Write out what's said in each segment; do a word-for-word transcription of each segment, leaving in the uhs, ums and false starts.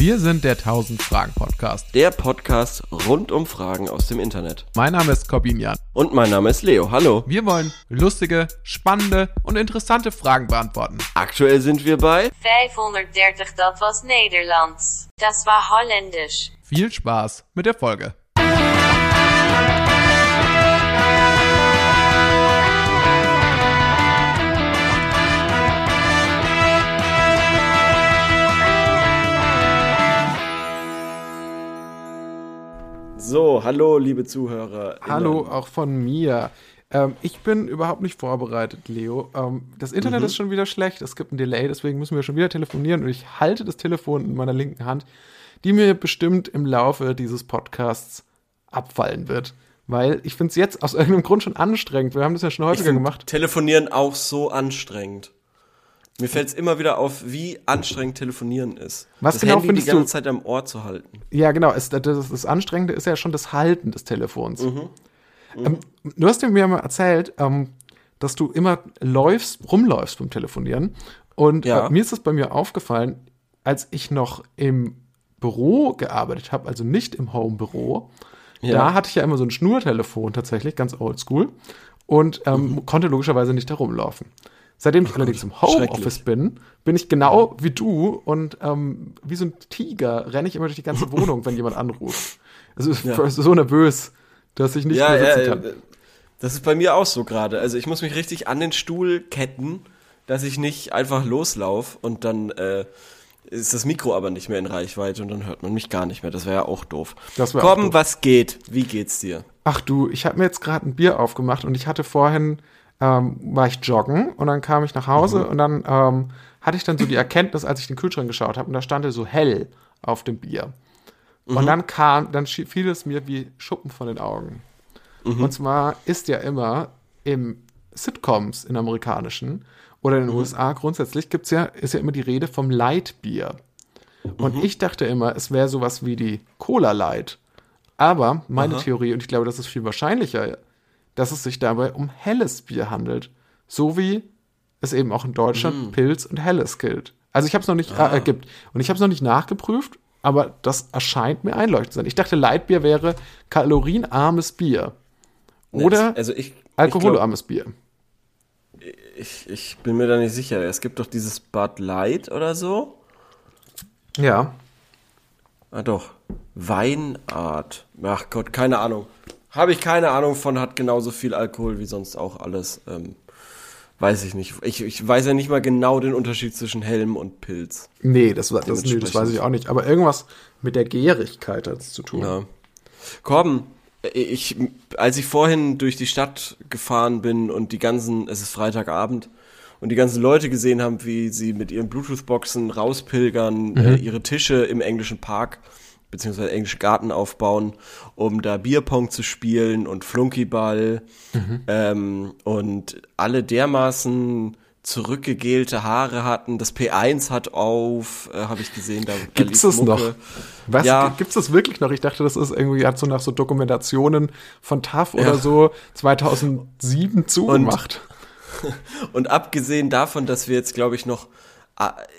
Wir sind der tausend Fragen Podcast. Der Podcast rund um Fragen aus dem Internet. Mein Name ist Korbin Jan. Und mein Name ist Leo. Hallo. Wir wollen lustige, spannende und interessante Fragen beantworten. Aktuell sind wir bei fünfhundertdreißig, das war Nederlands. Das war Holländisch. Viel Spaß mit der Folge. So, hallo liebe Zuhörer. Hallo auch von mir. Ähm, ich bin überhaupt nicht vorbereitet, Leo. Ähm, das Internet mhm. ist schon wieder schlecht, es gibt ein Delay, deswegen müssen wir schon wieder telefonieren und ich halte das Telefon in meiner linken Hand, die mir bestimmt im Laufe dieses Podcasts abfallen wird. Weil ich finde es jetzt aus irgendeinem Grund schon anstrengend. Wir haben das ja schon häufiger gemacht. Telefonieren auch so anstrengend. Mir fällt es immer wieder auf, wie anstrengend Telefonieren ist. Was das genau Handy findest die ganze du? Zeit am Ohr zu halten. Ja, genau. Es, das, das Anstrengende ist ja schon das Halten des Telefons. Mhm. Mhm. Ähm, du hast mir mal erzählt, ähm, dass du immer läufst, rumläufst beim Telefonieren. Und ja. äh, mir ist das bei mir aufgefallen, als ich noch im Büro gearbeitet habe, also nicht im Homebüro. Ja. Da hatte ich ja immer so ein Schnurtelefon tatsächlich, ganz oldschool. Und ähm, mhm. konnte logischerweise nicht herumlaufen. Seitdem ich allerdings im Homeoffice bin, bin ich genau wie du und ähm, wie so ein Tiger renne ich immer durch die ganze Wohnung, wenn jemand anruft. Also ja. so nervös, dass ich nicht ja, mehr sitzen ja, kann. Das ist bei mir auch so gerade. Also ich muss mich richtig an den Stuhl ketten, dass ich nicht einfach loslaufe und dann äh, ist das Mikro aber nicht mehr in Reichweite und dann hört man mich gar nicht mehr. Das wäre ja auch doof. Komm, was geht? Wie geht's dir? Ach du, ich habe mir jetzt gerade ein Bier aufgemacht und ich hatte vorhin Ähm, war ich joggen und dann kam ich nach Hause mhm. und dann ähm, hatte ich dann so die Erkenntnis, als ich den Kühlschrank geschaut habe und da stand so hell auf dem Bier. Mhm. Und dann kam, dann fiel es mir wie Schuppen von den Augen. Mhm. Und zwar ist ja immer im Sitcoms, in amerikanischen oder in den mhm. U S A grundsätzlich, gibt's ja, ist ja immer die Rede vom Light-Bier. Mhm. Und ich dachte immer, es wäre sowas wie die Cola Light. Aber meine Aha. Theorie, und ich glaube, das ist viel wahrscheinlicher, dass es sich dabei um helles Bier handelt. So wie es eben auch in Deutschland mm. Pilz und Helles gilt. Also ich habe es noch nicht ah. äh, gibt. Und ich habe es noch nicht nachgeprüft, aber das erscheint mir einleuchtend sein. Ich dachte, Lightbier wäre kalorienarmes Bier. Oder nee, also ich, alkoholarmes ich glaub, Bier. Ich, ich bin mir da nicht sicher. Es gibt doch dieses Bud Light oder so. Ja. Ah doch. Weinart. Ach Gott, keine Ahnung. Habe ich keine Ahnung von, hat genauso viel Alkohol wie sonst auch alles. Ähm, weiß ich nicht. Ich, ich weiß ja nicht mal genau den Unterschied zwischen Helm und Pilz. Nee, das, das, das, nee, das weiß ich auch nicht. Aber irgendwas mit der Gärigkeit hat es zu tun. Ja. Komm, ich, als ich vorhin durch die Stadt gefahren bin und die ganzen, es ist Freitagabend, und die ganzen Leute gesehen haben, wie sie mit ihren Bluetooth-Boxen rauspilgern, mhm. äh, ihre Tische im englischen Park beziehungsweise Englischen Garten aufbauen, um da Bierpong zu spielen und Flunkyball mhm. ähm, und alle dermaßen zurückgegelte Haare hatten. Das P eins hat auf, äh, habe ich gesehen. Da, gibt's da das Mucke. Noch? Was? Ja. Gibt's das wirklich noch? Ich dachte, das ist irgendwie, hat so nach so Dokumentationen von Taff ja. oder so zweitausendsieben zugemacht. Und, und abgesehen davon, dass wir jetzt, glaube ich, noch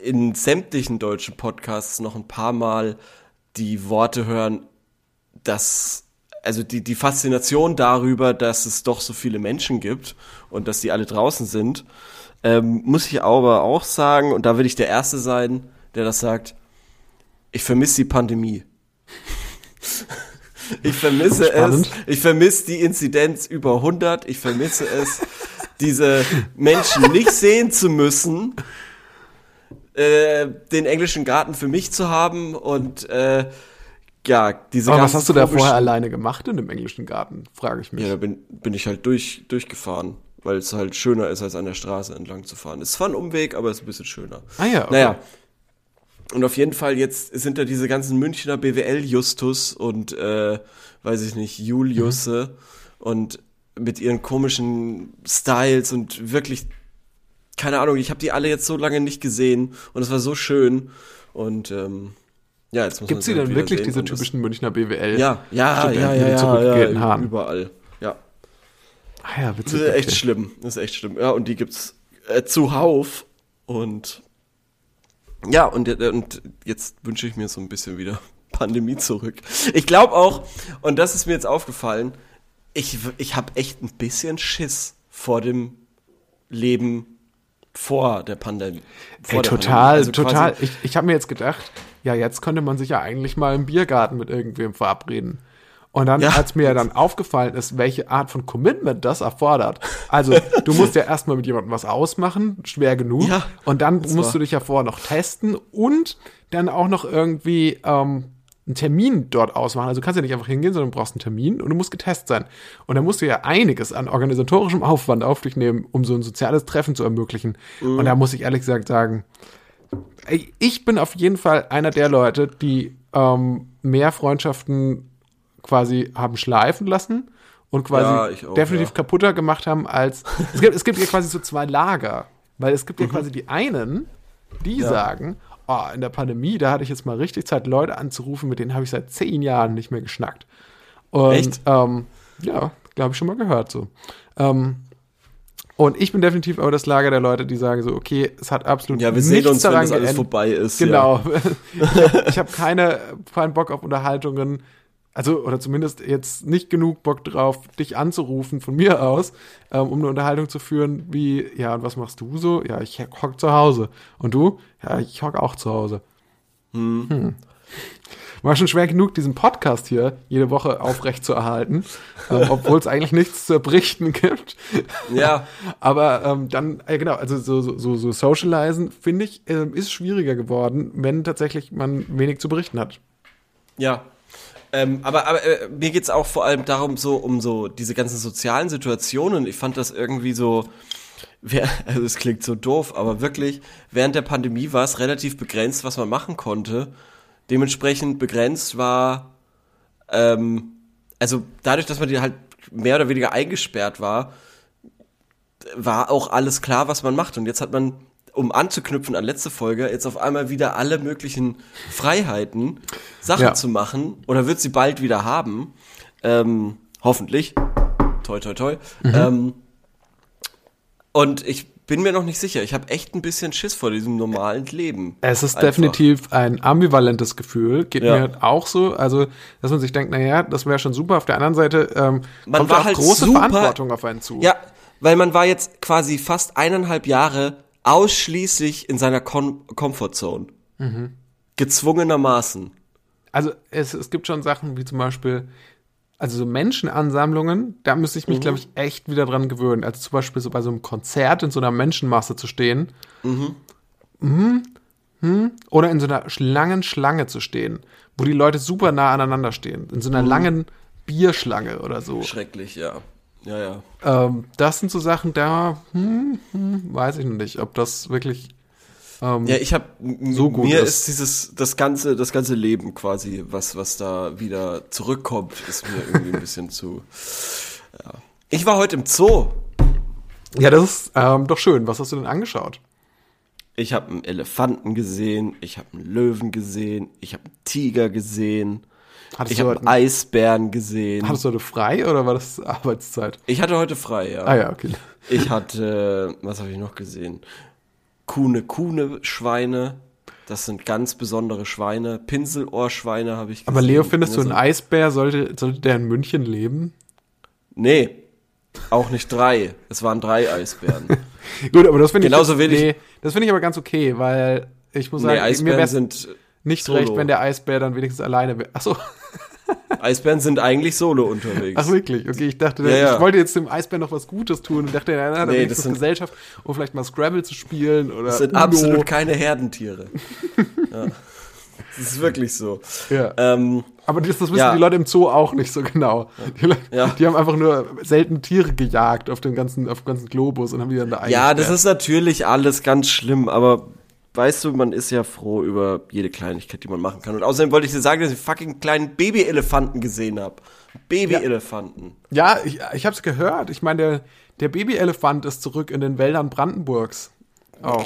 in sämtlichen deutschen Podcasts noch ein paar Mal die Worte hören, dass, also die, die Faszination darüber, dass es doch so viele Menschen gibt und dass die alle draußen sind, ähm, muss ich aber auch sagen, und da will ich der Erste sein, der das sagt, ich vermisse die Pandemie. Ich vermisse Spannend. es, ich vermisse die Inzidenz über hundert, ich vermisse es, diese Menschen nicht sehen zu müssen, den englischen Garten für mich zu haben und äh, ja, diese Aber was hast du da vorher alleine gemacht in dem englischen Garten, frage ich mich. Ja, da bin, bin ich halt durch, durchgefahren, weil es halt schöner ist, als an der Straße entlang zu fahren. Es ist zwar ein Umweg, aber es ist ein bisschen schöner. Ah ja, okay. Naja, und auf jeden Fall jetzt sind da diese ganzen Münchner B W L-Justus und äh, weiß ich nicht, Juliusse mhm. und mit ihren komischen Styles und wirklich keine Ahnung, ich habe die alle jetzt so lange nicht gesehen und es war so schön und ähm, ja, jetzt muss man. Gibt's die dann wirklich, diese typischen Münchner B W L? Ja, ja, ja, ja, ja, überall. Ja. Ah ja, witzig. Das ist echt schlimm, das ist echt schlimm. Ja, und die gibt's äh, zuhauf und Ja, und, und jetzt wünsche ich mir so ein bisschen wieder Pandemie zurück. Ich glaube auch, und das ist mir jetzt aufgefallen, ich, ich habe echt ein bisschen Schiss vor dem Leben vor der Pandemie. Vor Ey, der total, Pandemie. Also total. Ich, ich habe mir jetzt gedacht, ja, jetzt könnte man sich ja eigentlich mal im Biergarten mit irgendwem verabreden. Und dann, ja. als mir dann aufgefallen ist, welche Art von Commitment das erfordert. Also, du musst ja erstmal mit jemandem was ausmachen, schwer genug. Ja, und dann musst war. du dich ja vorher noch testen und dann auch noch irgendwie ähm, einen Termin dort ausmachen. Also, du kannst ja nicht einfach hingehen, sondern du brauchst einen Termin und du musst getestet sein. Und dann musst du ja einiges an organisatorischem Aufwand auf dich nehmen, um so ein soziales Treffen zu ermöglichen. Mhm. Und da muss ich ehrlich gesagt sagen, ich bin auf jeden Fall einer der Leute, die ähm, mehr Freundschaften quasi haben schleifen lassen und quasi ja, auch, definitiv ja. kaputter gemacht haben als, es gibt, es gibt ja quasi so zwei Lager, weil es gibt ja mhm. quasi die einen, die ja. sagen, oh, in der Pandemie, da hatte ich jetzt mal richtig Zeit, Leute anzurufen, mit denen habe ich seit zehn Jahren nicht mehr geschnackt. Und, echt? Ähm, ja, glaube ich schon mal gehört so. Ähm, und ich bin definitiv aber das Lager der Leute, die sagen so, okay, es hat absolut nichts daran geändert. Ja, wir sehen uns, wenn das alles vorbei ist. Genau. Ja. Ich habe hab keine, keinen Bock auf Unterhaltungen, also, oder zumindest jetzt nicht genug Bock drauf, dich anzurufen von mir aus, ähm, um eine Unterhaltung zu führen, wie, ja, und was machst du so? Ja, ich hock zu Hause. Und du? Ja, ich hock auch zu Hause. Hm. Hm. War schon schwer genug, diesen Podcast hier jede Woche aufrecht zu erhalten, ähm, obwohl es eigentlich nichts zu berichten gibt. Ja. Aber ähm, dann, ja genau, also so, so, so, so socialisen, finde ich, ähm, ist schwieriger geworden, wenn tatsächlich man wenig zu berichten hat. Ja. Ähm, aber aber äh, mir geht's auch vor allem darum, so um so diese ganzen sozialen Situationen. Ich fand das irgendwie so, also es klingt so doof, aber wirklich, während der Pandemie war es relativ begrenzt, was man machen konnte. Dementsprechend begrenzt war, ähm, also dadurch, dass man halt mehr oder weniger eingesperrt war, war auch alles klar, was man macht. Und jetzt hat man, um anzuknüpfen an letzte Folge, jetzt auf einmal wieder alle möglichen Freiheiten, Sachen ja. zu machen, oder wird sie bald wieder haben, ähm, hoffentlich, toi toi toi, mhm. ähm, und ich bin mir noch nicht sicher, ich habe echt ein bisschen Schiss vor diesem normalen Leben. Es ist einfach definitiv ein ambivalentes Gefühl, geht ja. mir halt auch so, also, dass man sich denkt, naja, das wäre schon super, auf der anderen Seite ähm, man kommt war auch halt große super, Verantwortung auf einen zu. Ja, weil man war jetzt quasi fast eineinhalb Jahre ausschließlich in seiner Kom- Comfortzone. Mhm. Gezwungenermaßen. Also es, es gibt schon Sachen wie zum Beispiel, also so Menschenansammlungen, da müsste ich mich, mhm. glaube ich, echt wieder dran gewöhnen. Also zum Beispiel so bei so einem Konzert in so einer Menschenmasse zu stehen. Mhm. Mhm. Mhm. Oder in so einer langen Schlange zu stehen, wo die Leute super nah aneinander stehen. In so einer mhm. langen Bierschlange oder so. Schrecklich, ja. Ja, ja. Ähm, das sind so Sachen, da hm, hm, weiß ich noch nicht, ob das wirklich ähm, ja, ich hab, m- so gut mir ist. Ist dieses, das ganze, das ganze Leben quasi, was, was da wieder zurückkommt, ist mir irgendwie ein bisschen zu. Ja. Ich war heute im Zoo. Ja, das ist ähm, doch schön. Was hast du denn angeschaut? Ich habe einen Elefanten gesehen, ich habe einen Löwen gesehen, ich habe einen Tiger gesehen. Hattest ich habe einen Eisbären gesehen. Hattest du heute frei oder war das Arbeitszeit? Ich hatte heute frei, ja. Ah ja, okay. Ich hatte, was habe ich noch gesehen? Kuhne, Kuhne, Schweine. Das sind ganz besondere Schweine. Pinselohrschweine habe ich gesehen. Aber Leo, findest du, ein Eisbär, sollte, sollte der in München leben? Nee, auch nicht drei. Es waren drei Eisbären. Gut, aber das finde ich, genauso wenig. Nee, das finde ich aber ganz okay, weil ich muss nee, sagen, Eisbären mir sind nicht solo. Recht, wenn der Eisbär dann wenigstens alleine wäre. Achso. Eisbären sind eigentlich solo unterwegs. Ach wirklich? Okay, ich dachte, ja, ja. ich wollte jetzt dem Eisbär noch was Gutes tun und dachte, na, na, nee, das ist Gesellschaft, um vielleicht mal Scrabble zu spielen oder. Das sind Uno. Absolut keine Herdentiere. ja. Das ist wirklich so. Ja. Ähm, Aber das, das wissen ja. die Leute im Zoo auch nicht so genau. Die, Leute, ja. die haben einfach nur selten Tiere gejagt auf dem ganzen, auf dem ganzen Globus und haben die dann da eingesperrt. Ja, das ist natürlich alles ganz schlimm, aber weißt du, man ist ja froh über jede Kleinigkeit, die man machen kann. Und außerdem wollte ich dir sagen, dass ich fucking kleinen Babyelefanten gesehen habe. Babyelefanten. Ja, ja, ich, ich hab's gehört. Ich meine, der, der Babyelefant ist zurück in den Wäldern Brandenburgs. Auch. Oh.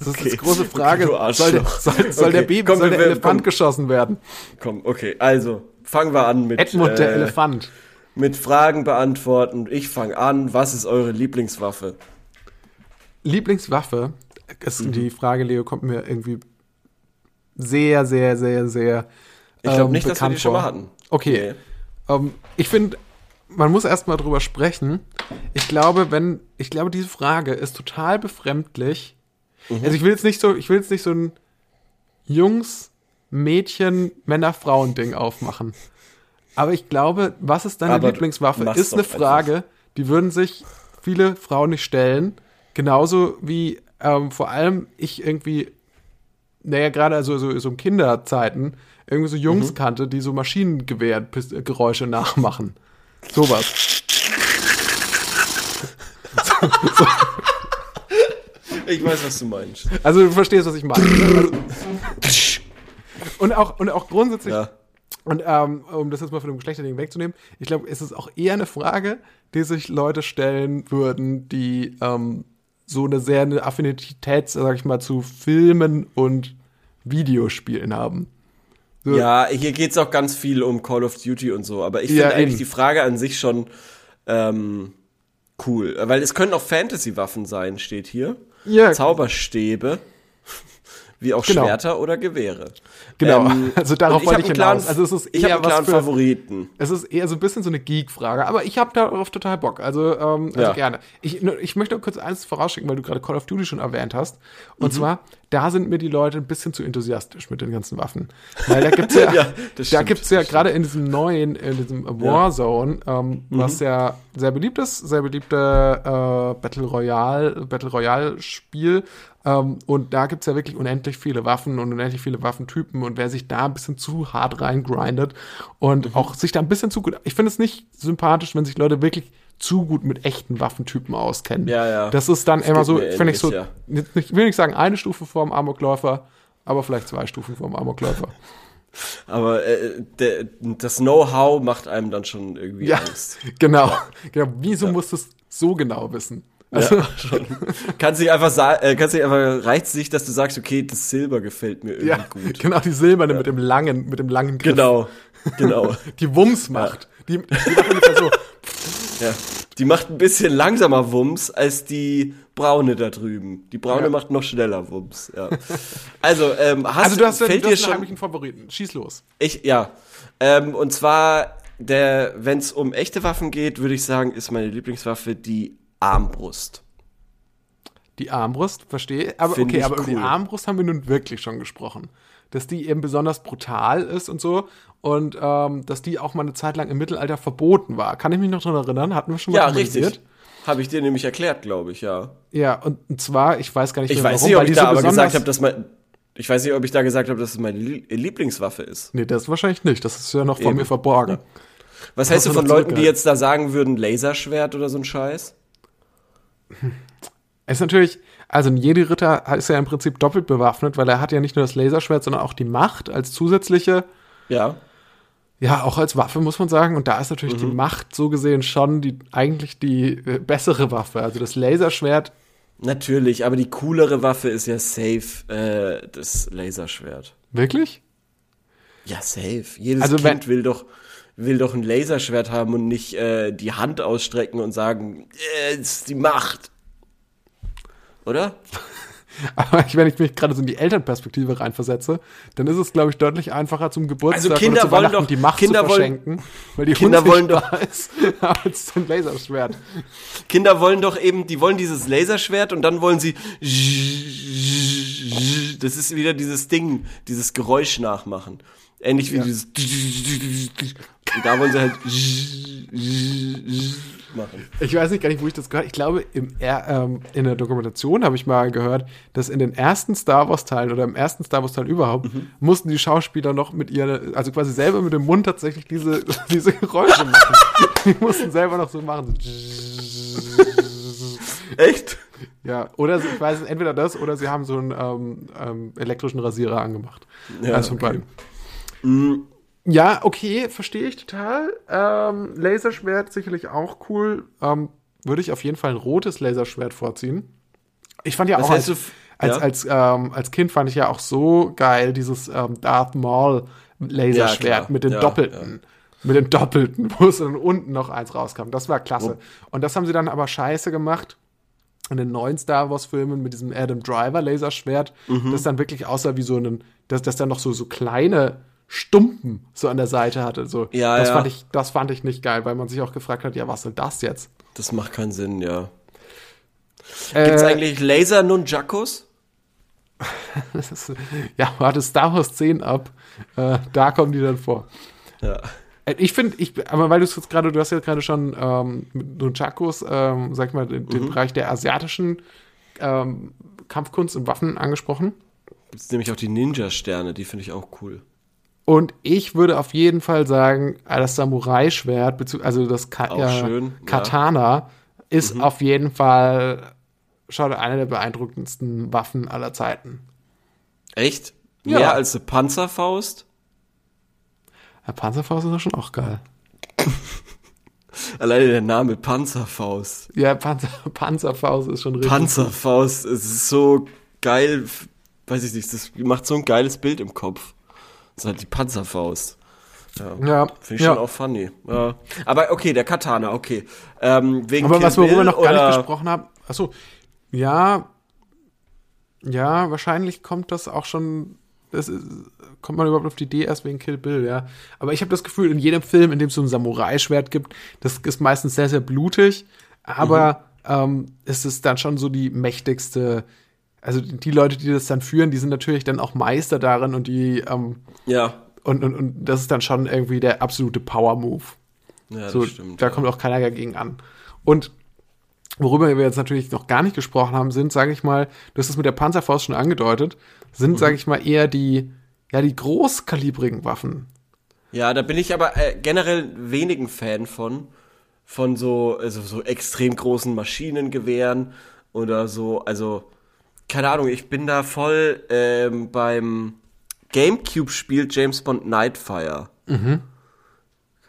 Das ist okay. die große Frage. Okay, soll, soll, soll okay. der Baby, komm, soll der wir, Elefant komm. geschossen werden? Komm, okay. Also, fangen wir an mit Edmund, äh, der Elefant. Mit Fragen beantworten. Ich fange an. Was ist eure Lieblingswaffe? Lieblingswaffe? es, mhm. die Frage, Leo, kommt mir irgendwie sehr, sehr, sehr, sehr Ich glaube ähm, nicht, dass wir die schon mal hatten. Okay. okay. Ähm, ich finde, man muss erst mal drüber sprechen. Ich glaube, wenn, ich glaube, diese Frage ist total befremdlich. Mhm. Also ich will jetzt nicht so, ich will jetzt nicht so ein Jungs, Mädchen, Männer, Frauen-Ding aufmachen. Aber ich glaube, was ist deine Aber Lieblingswaffe? Ist eine Frage, etwas. Die würden sich viele Frauen nicht stellen. Genauso wie ähm, vor allem ich irgendwie, naja, gerade also so, so in Kinderzeiten, irgendwie so Jungs mhm. kannte, die so Maschinengewehrgeräusche nachmachen. Sowas. so, so. Ich weiß, was du meinst. Also du verstehst, was ich meine. und, auch, und auch grundsätzlich, ja. und ähm, um das jetzt mal von dem Geschlechterding wegzunehmen, ich glaube, es ist auch eher eine Frage, die sich Leute stellen würden, die ähm, so eine sehr eine Affinität, sag ich mal, zu Filmen und Videospielen haben. So. Ja, hier geht's auch ganz viel um Call of Duty und so, aber ich ja, finde eigentlich die Frage an sich schon ähm, cool, weil es können auch Fantasy-Waffen sein, steht hier. Ja. Zauberstäbe, wie auch genau. Schwerter oder Gewehre. Genau, ähm, also darauf wollte ich hinaus. Also es ist ich habe einen klaren Favoriten. Es ist eher so ein bisschen so eine Geek-Frage, aber ich habe darauf total Bock, also, ähm, also ja. gerne. Ich, ich möchte kurz eins vorausschicken, weil du gerade Call of Duty schon erwähnt hast, und mhm. zwar, da sind mir die Leute ein bisschen zu enthusiastisch mit den ganzen Waffen. Weil da gibt's ja, ja da gibt's ja gerade in diesem neuen, in diesem Warzone, ja. ähm, mhm. was ja sehr beliebt ist, sehr beliebte äh, Battle Royale, Battle Royale Spiel. Ähm, und da gibt's ja wirklich unendlich viele Waffen und unendlich viele Waffentypen. Und wer sich da ein bisschen zu hart reingrindet und mhm. auch sich da ein bisschen zu gut, ich finde es nicht sympathisch, wenn sich Leute wirklich zu gut mit echten Waffentypen auskennen. Ja, ja. Das ist dann das immer so, finde ich so, ja. ich will nicht sagen eine Stufe vorm Amokläufer, aber vielleicht zwei Stufen vorm Amokläufer. aber äh, der, das Know-how macht einem dann schon irgendwie ja, Angst. Genau. Ja, genau. Wieso ja. musst du es so genau wissen? Also ja, schon. kannst dich einfach, sa- äh, kannst dich einfach, reicht es sich, dass du sagst, okay, das Silber gefällt mir irgendwie ja, gut. Genau, die Silberne ja. mit dem langen, mit dem langen Griff. Genau, genau. die Wumms macht. Ja. Die, die macht ungefähr so. Ja, die macht ein bisschen langsamer Wumms als die braune da drüben. Die braune ja. macht noch schneller Wumms. Ja. Also, ähm, hast, also du hast, fällt du hast dir schon einen Favoriten. Schieß los. Ich, ja. Ähm, und zwar, wenn es um echte Waffen geht, würde ich sagen, ist meine Lieblingswaffe die Armbrust. Die Armbrust, verstehe. Aber Find okay, aber cool. über die Armbrust haben wir nun wirklich schon gesprochen. Dass die eben besonders brutal ist und so. Und ähm, dass die auch mal eine Zeit lang im Mittelalter verboten war. Kann ich mich noch dran erinnern? Hatten wir schon mal ja, analysiert? Richtig. Habe ich dir nämlich erklärt, glaube ich, ja. Ja, und, und zwar, ich weiß gar nicht, ich mehr weiß warum, nicht, ob weil ich die da so aber gesagt habe, dass mein, ich weiß nicht, ob ich da gesagt habe, dass es meine Lieblingswaffe ist. Nee, das wahrscheinlich nicht. Das ist ja noch von eben. Mir verborgen. Was hältst du von Leuten, die jetzt da sagen würden, Laserschwert oder so ein Scheiß? Ist natürlich, also ein Jedi-Ritter ist ja im Prinzip doppelt bewaffnet, weil er hat ja nicht nur das Laserschwert, sondern auch die Macht als zusätzliche. Ja. Ja, auch als Waffe, muss man sagen. Und da ist natürlich mhm. die Macht so gesehen schon die eigentlich die äh, bessere Waffe. Also das Laserschwert. Natürlich, aber die coolere Waffe ist ja safe äh, das Laserschwert. Wirklich? Ja, safe. Jedes also, Kind will doch... will doch ein Laserschwert haben und nicht äh, die Hand ausstrecken und sagen, es äh, ist die Macht. Oder? Aber wenn ich mich gerade so in die Elternperspektive reinversetze, dann ist es, glaube ich, deutlich einfacher zum Geburtstag also Kinder oder zu wollen Weihnachten doch, die Macht Kinder zu verschenken, wollen, weil die Kinder wollen doch ist, als ein Laserschwert. Kinder wollen doch eben, die wollen dieses Laserschwert und dann wollen sie das ist wieder dieses Ding, dieses Geräusch nachmachen. Ähnlich wie ja. dieses und da wollen sie halt machen. Ich weiß nicht gar nicht, wo ich das gehört habe. Ich glaube, im er- ähm, in der Dokumentation habe ich mal gehört, dass in den ersten Star Wars-Teilen oder im ersten Star Wars-Teil überhaupt mhm. mussten die Schauspieler noch mit ihren, also quasi selber mit dem Mund tatsächlich diese, diese Geräusche machen. Die mussten selber noch so machen. Echt? Ja, oder ich weiß nicht, entweder das oder sie haben so einen ähm, ähm, elektrischen Rasierer angemacht. Ja, also von okay. beiden. Ja, okay, verstehe ich total. Ähm, Laserschwert sicherlich auch cool. Ähm, würde ich auf jeden Fall ein rotes Laserschwert vorziehen. Ich fand ja auch als, f- als, ja? als, ähm, als Kind fand ich ja auch so geil dieses ähm, Darth Maul Laserschwert ja, mit den ja, Doppelten. Ja. Mit den Doppelten, wo es dann unten noch eins rauskam. Das war klasse. Oh. Und das haben sie dann aber scheiße gemacht. in den neuen Star Wars Filmen mit diesem Adam Driver Laserschwert, mhm. das dann wirklich aussah wie so ein, dass das dann noch so, so kleine Stumpen so an der Seite hatte. So, ja, das, ja. Fand ich, das fand ich nicht geil, weil man sich auch gefragt hat, ja, was soll das jetzt? Das macht keinen Sinn, ja. Äh, Gibt's eigentlich Laser-Nunchakus? Das ist, ja, warte Star Wars zehn ab, äh, da kommen die dann vor. Ja. Ich finde, ich, aber weil du es jetzt gerade, du hast ja gerade schon ähm, mit Nunchakus, ähm, sag ich mal, den, mhm. den Bereich der asiatischen ähm, Kampfkunst und Waffen angesprochen. Jetzt nehme ich auch die Ninja-Sterne, die finde ich auch cool. Und ich würde auf jeden Fall sagen, das Samurai-Schwert, also das Ka- auch schön, äh, Katana, ja. ist mhm. auf jeden Fall, schau dir, eine der beeindruckendsten Waffen aller Zeiten. Echt? Ja. Mehr als eine Panzerfaust? Ja, Panzerfaust ist doch schon auch geil. Alleine der Name Panzerfaust. Ja, Panzer, Panzerfaust ist schon richtig. Panzerfaust ist so geil, weiß ich nicht, das macht so ein geiles Bild im Kopf. Das ist halt die Panzerfaust. Ja, ja. Finde ich ja. schon auch funny. Ja. Aber okay, der Katana, okay. Ähm, wegen Aber Kill was, worüber wir noch oder? gar nicht gesprochen haben, achso, ja, ja, wahrscheinlich kommt das auch schon... Das ist, kommt man überhaupt auf die Idee erst wegen Kill Bill, ja. Aber ich habe das Gefühl, in jedem Film, in dem es so ein Samurai-Schwert gibt, das ist meistens sehr, sehr blutig, aber mhm. ähm, es ist dann schon so die mächtigste, also die Leute, die das dann führen, die sind natürlich dann auch Meister darin und die, ähm, ja. Und, und, und das ist dann schon irgendwie der absolute Power-Move. Ja, das so, stimmt. Da ja. kommt auch keiner dagegen an. Und worüber wir jetzt natürlich noch gar nicht gesprochen haben, sind, sage ich mal, du hast es mit der Panzerfaust schon angedeutet, sind, mhm. sage ich mal, eher die, ja, die großkalibrigen Waffen. Ja, da bin ich aber äh, generell wenigen Fan von, von so, also so extrem großen Maschinengewehren oder so, also, keine Ahnung, ich bin da voll ähm, beim Gamecube-Spiel James Bond Nightfire. Mhm.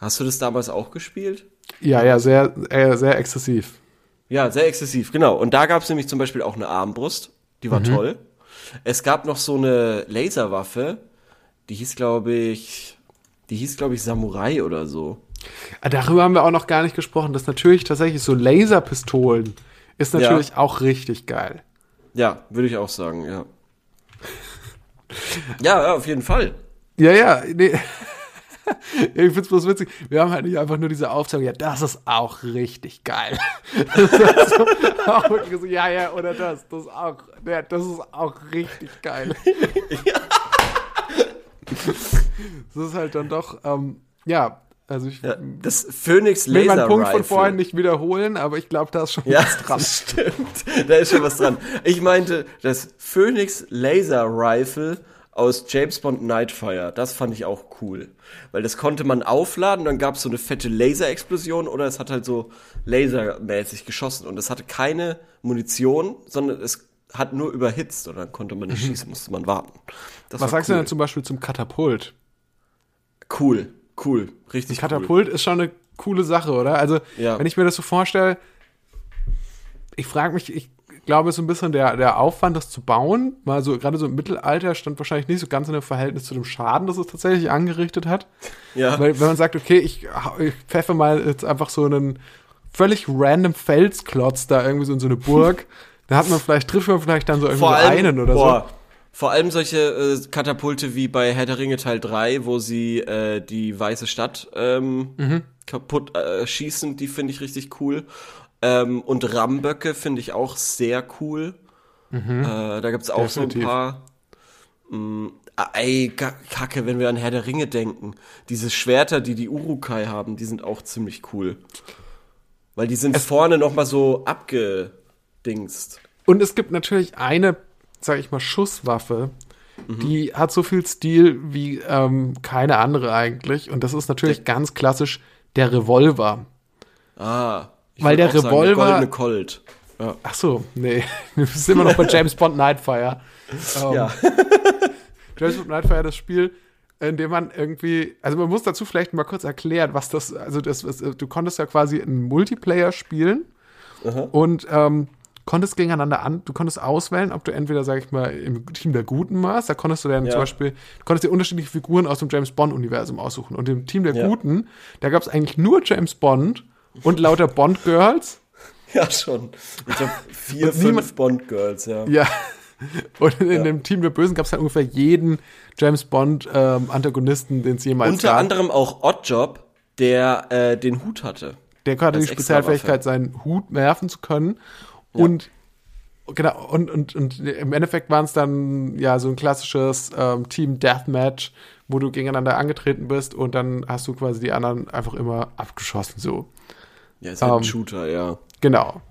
Hast du das damals auch gespielt? Ja, ja, sehr, äh, sehr exzessiv. Ja, sehr exzessiv, genau. Und da gab es nämlich zum Beispiel auch eine Armbrust, die war mhm. toll. Es gab noch so eine Laserwaffe, die hieß, glaube ich, die hieß, glaube ich, Samurai oder so. Darüber haben wir auch noch gar nicht gesprochen, dass natürlich tatsächlich so Laserpistolen ist natürlich ja. auch richtig geil. Ja, würde ich auch sagen, ja. ja, ja, auf jeden Fall. Ja, ja, nee. Ich find's bloß witzig, wir haben halt nicht einfach nur diese Aufzählung, ja, das ist auch richtig geil. Das ist halt so, auch wirklich so, ja, ja, oder das, das auch, ja, das ist auch richtig geil. Ja. Das ist halt dann doch, ähm, ja, also ich ja, das Phoenix Laser will meinen Punkt von vorhin nicht wiederholen, aber ich glaube, da ist schon ja, was dran. Stimmt, da ist schon was dran. Ich meinte, das Phoenix Laser Rifle aus James Bond Nightfire, das fand ich auch cool. Weil das konnte man aufladen, dann gab es so eine fette Laserexplosion oder es hat halt so lasermäßig geschossen. Und es hatte keine Munition, sondern es hat nur überhitzt und dann konnte man nicht mhm. schießen, musste man warten. Das Was war sagst cool. du denn zum Beispiel zum Katapult? Cool, cool, richtig Katapult cool. Katapult ist schon eine coole Sache, oder? Also, ja. wenn ich mir das so vorstelle, ich frage mich, ich Ich glaube, so ein bisschen der, der Aufwand, das zu bauen, mal so, gerade so im Mittelalter stand wahrscheinlich nicht so ganz in dem Verhältnis zu dem Schaden, das es tatsächlich angerichtet hat. Ja. Weil, wenn man sagt, okay, ich, ich pfeffe mal jetzt einfach so einen völlig random Felsklotz da irgendwie so in so eine Burg, da hat man vielleicht, trifft man vielleicht dann so irgendwie vor allem, einen oder boah, so. Vor allem solche äh, Katapulte wie bei Herr der Ringe Teil drei, wo sie äh, die weiße Stadt ähm, mhm. kaputt äh, schießen, die finde ich richtig cool. Ähm, und Rammböcke finde ich auch sehr cool. Mhm. Äh, da gibt es auch Definitiv. so ein paar. Mh, ey, Kacke, wenn wir an Herr der Ringe denken. Diese Schwerter, die die Urukai haben, die sind auch ziemlich cool. Weil die sind es vorne nochmal so abgedingst. Und es gibt natürlich eine, sag ich mal, Schusswaffe, mhm. die hat so viel Stil wie ähm, keine andere eigentlich. Und das ist natürlich der- ganz klassisch der Revolver. Ah, Ich Weil der Revolver. Sagen, eine goldene Colt. Ja. Ach so, nee. Wir sind immer noch bei James Bond Nightfire. Um, ja. James Bond Nightfire, das Spiel, in dem man irgendwie. Also, man muss dazu vielleicht mal kurz erklären, was das. Also, das, du konntest ja quasi einen Multiplayer spielen Aha. und ähm, konntest gegeneinander an. Du konntest auswählen, ob du entweder, sag ich mal, im Team der Guten warst. Da konntest du dann ja. zum Beispiel. Du konntest dir unterschiedliche Figuren aus dem James Bond-Universum aussuchen. Und im Team der ja. Guten, da gab es eigentlich nur James Bond. Und lauter Bond-Girls Ja, schon. Ich glaube, vier, fünf niemand, Bond-Girls, ja. Ja. Und in ja. dem Team der Bösen gab es halt ungefähr jeden James-Bond-Antagonisten, ähm, den es jemals Unter gab. Unter anderem auch Oddjob, der äh, den Hut hatte. Der hatte die Spezialfähigkeit, seinen Hut werfen zu können. Ja. Und genau, und, und, und im Endeffekt waren es dann ja so ein klassisches ähm, Team-Deathmatch, wo du gegeneinander angetreten bist und dann hast du quasi die anderen einfach immer abgeschossen, so. Ja, ist halt ähm, ein Shooter, ja. Genau.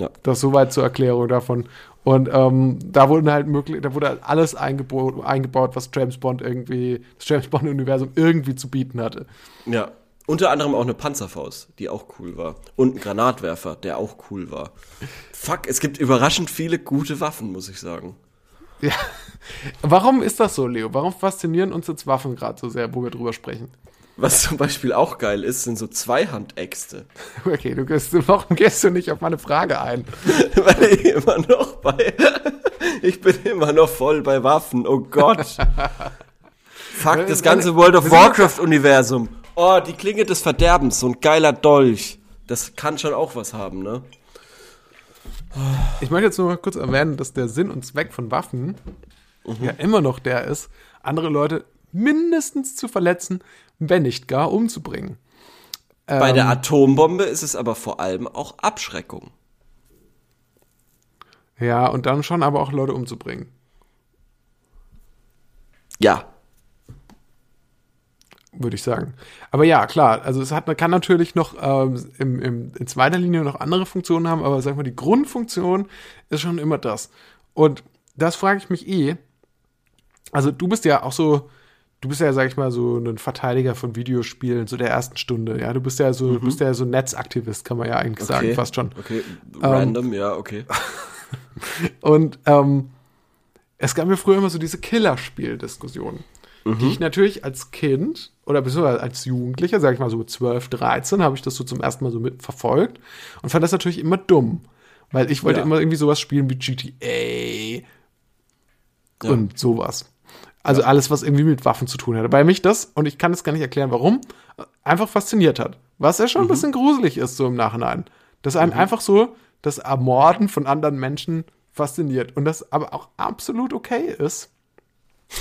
Ja. Das soweit zur Erklärung davon. Und ähm, da wurden halt möglich, da wurde halt alles eingebo- eingebaut, was James Bond irgendwie, das James Bond-Universum irgendwie zu bieten hatte. Ja. Unter anderem auch eine Panzerfaust, die auch cool war. Und ein Granatwerfer, der auch cool war. Fuck, es gibt überraschend viele gute Waffen, muss ich sagen. Ja. Warum ist das so, Leo? Warum faszinieren uns jetzt Waffen gerade so sehr, wo wir drüber sprechen? Was zum Beispiel auch geil ist, sind so Zweihandäxte. Okay, du gehst, warum gehst du nicht auf meine Frage ein? Weil ich immer noch bei... Ich bin immer noch voll bei Waffen, oh Gott. Fuck, das ganze World of Warcraft-Universum. Oh, die Klinge des Verderbens, so ein geiler Dolch. Das kann schon auch was haben, ne? Ich möchte jetzt nur mal kurz erwähnen, dass der Sinn und Zweck von Waffen mhm. ja immer noch der ist, andere Leute mindestens zu verletzen, wenn nicht gar umzubringen. Bei ähm, der Atombombe ist es aber vor allem auch Abschreckung. Ja, und dann schon aber auch Leute umzubringen. Ja. Würde ich sagen. Aber ja, klar, also es hat, kann natürlich noch ähm, im, im, in zweiter Linie noch andere Funktionen haben, aber sag mal, die Grundfunktion ist schon immer das. Und das frage ich mich eh. Also du bist ja auch so, du bist ja, sag ich mal, so ein Verteidiger von Videospielen, so der ersten Stunde, ja, du bist ja so, mhm. du bist ja so Netzaktivist, kann man ja eigentlich okay. sagen, fast schon. Okay, random, ähm, ja, okay. Und ähm, es gab mir früher immer so diese Killerspiel-Diskussionen, mhm. die ich natürlich als Kind oder beziehungsweise als Jugendlicher, sag ich mal so zwölf, dreizehn, habe ich das so zum ersten Mal so mitverfolgt und fand das natürlich immer dumm, weil ich wollte ja. immer irgendwie sowas spielen wie G T A ja. und sowas. Also ja. alles, was irgendwie mit Waffen zu tun hatte. Bei mich das, und ich kann das gar nicht erklären, warum, einfach fasziniert hat. Was ja schon mhm. ein bisschen gruselig ist, so im Nachhinein. Dass einem mhm. einfach so das Ermorden von anderen Menschen fasziniert. Und das aber auch absolut okay ist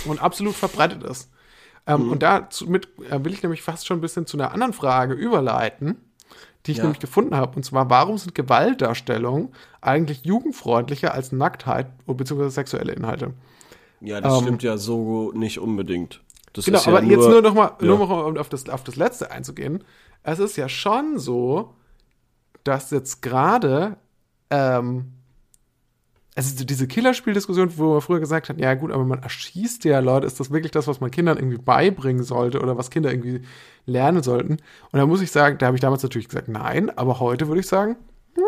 und absolut verbreitet ist. Ähm, mhm. Und damit will ich nämlich fast schon ein bisschen zu einer anderen Frage überleiten, die ich ja. nämlich gefunden habe. Und zwar, warum sind Gewaltdarstellungen eigentlich jugendfreundlicher als Nacktheit bzw. sexuelle Inhalte? Ja, das ähm, stimmt ja so nicht unbedingt. Das genau, ist ja aber nur, jetzt nur noch mal, ja. nur mal um auf das, auf das Letzte einzugehen. Es ist ja schon so, dass jetzt gerade ähm, also diese Killerspieldiskussion, wo man früher gesagt hat, ja gut, aber man erschießt ja Leute, ist das wirklich das, was man Kindern irgendwie beibringen sollte oder was Kinder irgendwie lernen sollten? Und da muss ich sagen, da habe ich damals natürlich gesagt, nein, aber heute würde ich sagen, hm.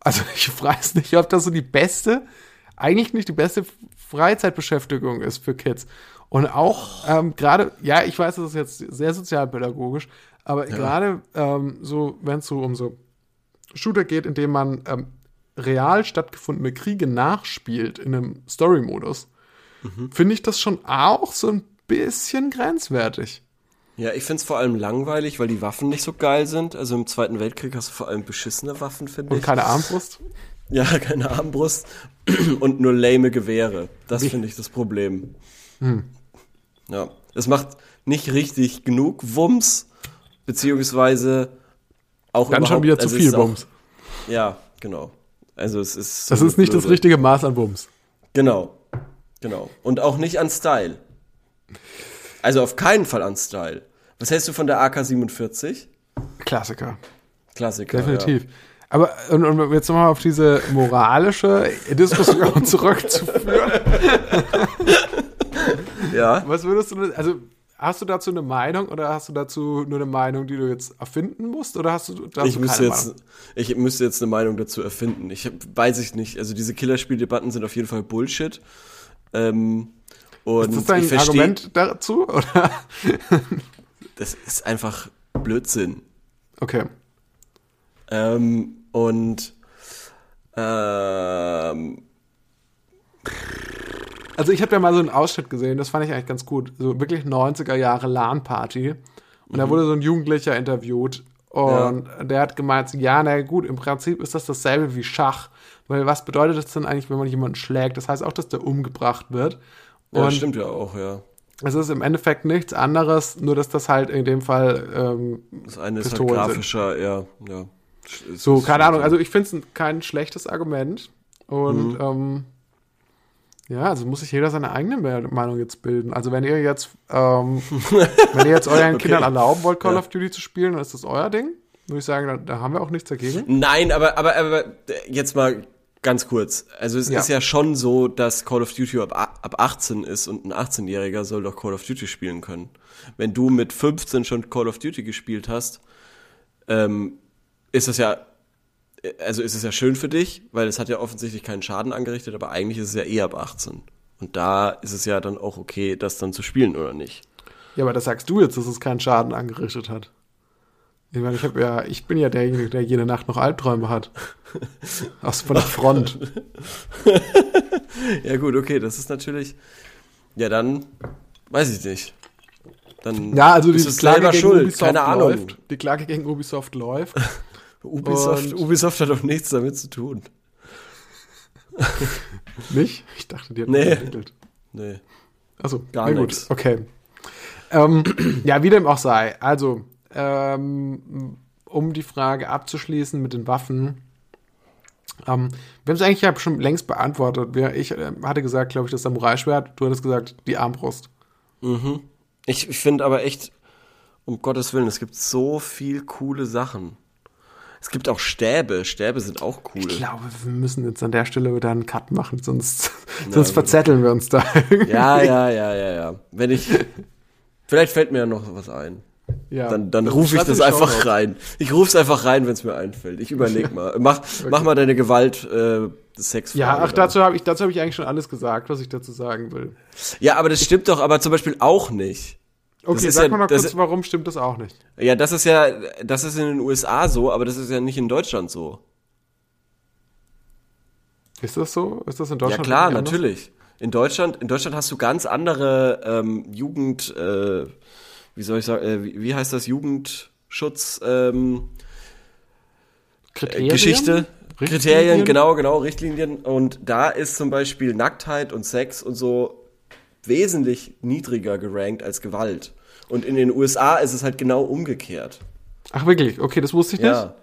also ich weiß nicht, ob das so die beste, eigentlich nicht die beste Freizeitbeschäftigung ist für Kids. Und auch ähm, gerade, ja, ich weiß, das ist jetzt sehr sozialpädagogisch, aber ja. gerade ähm, so, wenn es so um so Shooter geht, in dem man ähm, real stattgefundene Kriege nachspielt in einem Story-Modus, mhm. finde ich das schon auch so ein bisschen grenzwertig. Ja, ich find's vor allem langweilig, weil die Waffen nicht so geil sind. Also im Zweiten Weltkrieg hast du vor allem beschissene Waffen, finde ich. Und keine Armbrust? Ja, keine Armbrust und nur lame Gewehre. Das finde ich das Problem. Hm. Ja, es macht nicht richtig genug Wumms, beziehungsweise auch dann überhaupt... Dann schon wieder zu also viel Wumms. Auch, ja, genau. Also es ist... So das ist nicht blöde. Das richtige Maß an Wumms. Genau, genau. Und auch nicht an Style. Also auf keinen Fall an Style. Was hältst du von der A K siebenundvierzig? Klassiker. Klassiker, definitiv. Ja. Aber und, und jetzt nochmal auf diese moralische Diskussion zurückzuführen. Ja. Was würdest du, also hast du dazu eine Meinung oder hast du dazu nur eine Meinung, die du jetzt erfinden musst? Oder hast du dazu ich keine müsste jetzt, Meinung? Ich müsste jetzt eine Meinung dazu erfinden. Ich weiß ich nicht. Also diese Killerspieldebatten sind auf jeden Fall Bullshit. Ähm, und ist das dein ich versteh, Argument dazu? Oder? Das ist einfach Blödsinn. Okay. Ähm, und ähm, also ich habe ja mal so einen Ausschnitt gesehen, das fand ich eigentlich ganz gut, so wirklich neunziger Jahre LAN-Party und mhm. da wurde so ein Jugendlicher interviewt Und ja. der hat gemeint, ja, na gut, im Prinzip ist das dasselbe wie Schach. Weil was bedeutet das denn eigentlich, wenn man jemanden schlägt? Das heißt auch, dass der umgebracht wird. Und ja, das stimmt ja auch, ja. Es ist im Endeffekt nichts anderes, nur dass das halt in dem Fall ähm, das eine ist halt grafischer, eher, ja. Es so, keine Ahnung, also ich finde es kein schlechtes Argument. Und mhm. ähm, ja, also muss sich jeder seine eigene Meinung jetzt bilden. Also wenn ihr jetzt ähm, wenn ihr jetzt euren okay. Kindern erlauben wollt, Call ja. of Duty zu spielen, dann ist das euer Ding. Würde ich sagen, da, da haben wir auch nichts dagegen. Nein, aber, aber, aber jetzt mal ganz kurz. Also es ja. ist ja schon so, dass Call of Duty ab, ab achtzehn ist und ein achtzehnjähriger soll doch Call of Duty spielen können. Wenn du mit fünfzehn schon Call of Duty gespielt hast, ähm, ist das ja... Also ist es ja schön für dich, weil es hat ja offensichtlich keinen Schaden angerichtet, aber eigentlich ist es ja eh ab achtzehn. Und da ist es ja dann auch okay, das dann zu spielen, oder nicht? Ja, aber das sagst du jetzt, dass es keinen Schaden angerichtet hat. Ich meine, ich, hab ja, ich bin ja derjenige, der jede Nacht noch Albträume hat. Aus von der Front. Ja gut, okay, das ist natürlich... Ja, dann weiß ich nicht. Dann ja, also ist die es Klage gegen schuld. Ubisoft Keine Ahnung. läuft. Die Klage gegen Ubisoft läuft. Ubisoft, Ubisoft hat auch nichts damit zu tun. Nicht? Ich dachte, die hat nee. entwickelt. Nee. Achso, gar nee, nichts. Okay. Ähm, ja, wie dem auch sei. Also, ähm, um die Frage abzuschließen mit den Waffen. Ähm, wir haben es eigentlich ja schon längst beantwortet. Ich äh, hatte gesagt, glaube ich, das Samurai-Schwert. Du hattest gesagt, die Armbrust. Mhm. Ich, ich finde aber echt, um Gottes Willen, es gibt so viel coole Sachen. Es gibt auch Stäbe. Stäbe sind auch cool. Ich glaube, wir müssen jetzt an der Stelle wieder einen Cut machen, sonst, ja, sonst verzetteln wir uns da. Ja, ja, ja, ja, ja. Wenn ich, vielleicht fällt mir ja noch was ein. Ja. Dann, dann rufe ich das einfach rein. Ich rufe es einfach rein, wenn es mir einfällt. Ich überlege ja. mal. Mach, okay. mach mal deine Gewalt, äh, Sexfrage. Ja, ach, dazu habe ich, dazu hab ich eigentlich schon alles gesagt, was ich dazu sagen will. Ja, aber das stimmt doch, aber zum Beispiel auch nicht. Okay, sag ja, mal noch kurz, ist, warum stimmt das auch nicht? Ja, das ist ja, das ist in den U S A so, aber das ist ja nicht in Deutschland so. Ist das so? Ist das in Deutschland? Ja klar, natürlich. In Deutschland, in Deutschland hast du ganz andere ähm, Jugend, äh, wie soll ich sagen, äh, wie, wie heißt das, Jugendschutz, ähm, Kriterien? Geschichte, Richtlinien? Kriterien, genau, genau, Richtlinien. Und da ist zum Beispiel Nacktheit und Sex und so wesentlich niedriger gerankt als Gewalt. Und in den U S A ist es halt genau umgekehrt. Ach wirklich? Okay, das wusste ich nicht. Ja.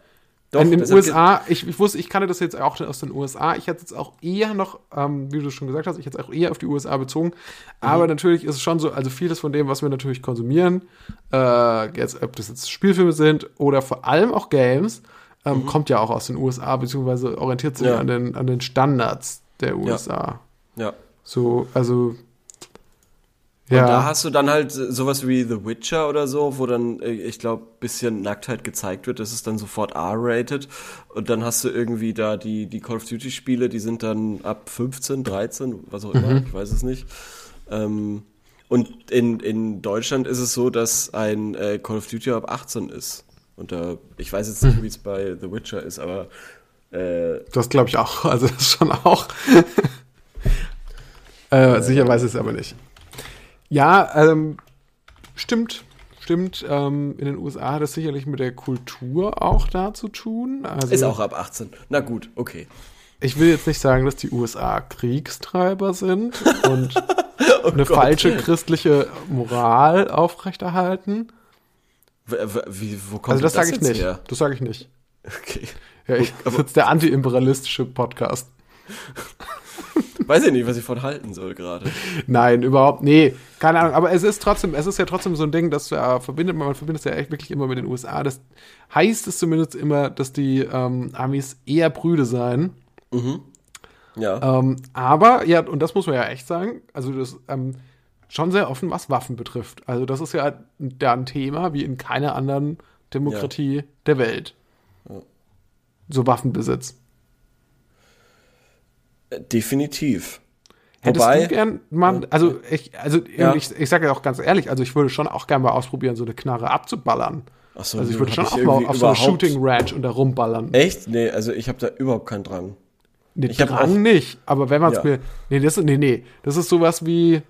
Doch, in den U S A, ich, ich wusste, ich kannte das jetzt auch aus den U S A. Ich hätte jetzt auch eher noch, ähm, wie du schon gesagt hast, ich hätte es auch eher auf die U S A bezogen. Mhm. Aber natürlich ist es schon so, also vieles von dem, was wir natürlich konsumieren, äh, jetzt, ob das jetzt Spielfilme sind oder vor allem auch Games, ähm, mhm. kommt ja auch aus den U S A, beziehungsweise orientiert sich ja. an den, an den Standards der U S A. Ja. ja. So, also Und ja. da hast du dann halt sowas wie The Witcher oder so, wo dann, ich glaube, ein bisschen Nacktheit gezeigt wird. Das ist dann sofort R-rated. Und dann hast du irgendwie da die, die Call of Duty-Spiele, die sind dann ab fünfzehn, dreizehn, was auch immer, mhm. ich weiß es nicht. Ähm, und in, in Deutschland ist es so, dass ein äh, Call of Duty ab achtzehn ist. Und da, ich weiß jetzt nicht, mhm. wie es bei The Witcher ist, aber äh, das glaube ich auch. Also das schon auch. äh, äh, sicher weiß ich es aber nicht. Ja, ähm, stimmt, stimmt. Ähm, in den U S A hat das sicherlich mit der Kultur auch da zu tun. Also, ist auch ab achtzehn. Na gut, okay. Ich will jetzt nicht sagen, dass die U S A Kriegstreiber sind und oh eine Gott. falsche christliche Moral aufrechterhalten. W- w- wie, wo kommt also das, das sage ich nicht. Her? Das sage ich nicht. Okay. Ja, ich, das ist jetzt der antiimperialistische Podcast. Weiß ich nicht, was ich von halten soll gerade. Nein, überhaupt, nee, keine Ahnung. Aber es ist trotzdem, es ist ja trotzdem so ein Ding, dass ja, verbindet man, man verbindet es ja echt wirklich immer mit den U S A. Das heißt es zumindest immer, dass die ähm, Amis eher Brüde seien. Mhm. Ja. Ähm, aber, ja, und das muss man ja echt sagen, also das ähm, schon sehr offen, was Waffen betrifft. Also das ist ja da ein Thema wie in keiner anderen Demokratie ja. der Welt. Ja. So Waffenbesitz. Definitiv. Hättest Wobei, du gern man, also ich, also ja. ich, ich sage ja auch ganz ehrlich, also ich würde schon auch gerne mal ausprobieren, so eine Knarre abzuballern. Ach so, also ich würde schon ich auch mal auf so eine Shooting Ranch und da rumballern. Echt? Nee, also ich habe da überhaupt keinen Drang. Nee, ich Drang hab auch, nicht, aber wenn man es ja. mir, nee, das, nee, nee, das ist sowas wie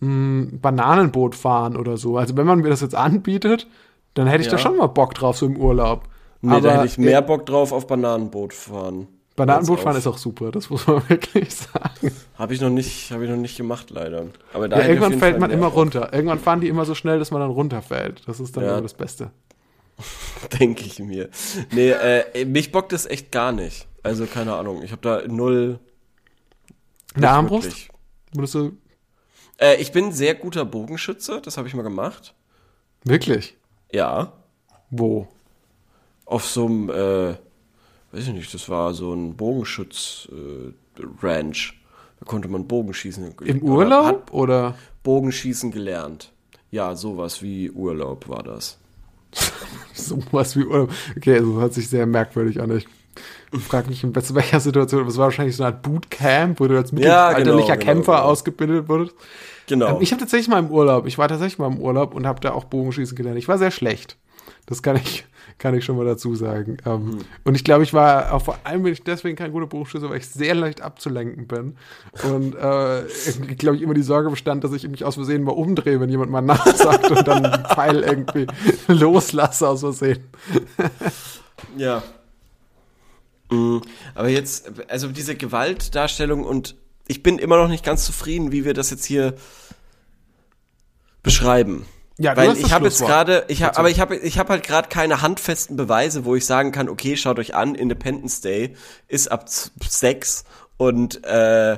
mh, Bananenboot fahren oder so. Also wenn man mir das jetzt anbietet, Dann hätte ich ja. da schon mal Bock drauf, so im Urlaub. Nee, aber da hätte ich mehr Bock drauf auf Bananenboot fahren. Bananenboot fahren ist auch super, das muss man wirklich sagen. Habe ich noch nicht, habe ich noch nicht gemacht, leider. Aber da ja, irgendwann fällt Fall man immer runter. Irgendwann fahren die immer so schnell, dass man dann runterfällt. Das ist dann ja. immer das Beste. Denke ich mir. Nee, äh, mich bockt das echt gar nicht. Also, keine Ahnung. Ich habe da null... Eine Armbrust? Du äh, ich bin ein sehr guter Bogenschütze. Das habe ich mal gemacht. Wirklich? Ja. Wo? Auf so einem... Äh, weiß ich nicht, das war so ein Bogenschütz-Ranch. Äh, da konnte man Bogenschießen... Im Urlaub? Oder? Bogenschießen gelernt. Ja, sowas wie Urlaub war das. Sowas wie Urlaub. Okay, also das hört sich sehr merkwürdig an. Ich frage mich in welcher Situation, aber es war wahrscheinlich so eine Art Bootcamp, wo du als mittelalterlicher ja, genau, Kämpfer genau, genau. ausgebildet wurdest. Genau. Ähm, ich habe tatsächlich mal im Urlaub, ich war tatsächlich mal im Urlaub und habe da auch Bogenschießen gelernt. Ich war sehr schlecht. Das kann ich, kann ich schon mal dazu sagen. Ähm, hm. Und ich glaube, ich war, vor allem bin ich deswegen kein guter Bogenschütze, weil ich sehr leicht abzulenken bin. Und äh, ich glaube, ich immer die Sorge bestand, dass ich mich aus Versehen mal umdrehe, wenn jemand mal nachsagt und dann einen Pfeil irgendwie loslasse aus Versehen. Ja. Mhm. Aber jetzt, also diese Gewaltdarstellung, und ich bin immer noch nicht ganz zufrieden, wie wir das jetzt hier beschreiben. Ja, du weil hast ich habe jetzt gerade, ich hab, aber ich habe ich hab halt gerade keine handfesten Beweise, wo ich sagen kann, okay, schaut euch an, Independence Day ist ab sechs und äh,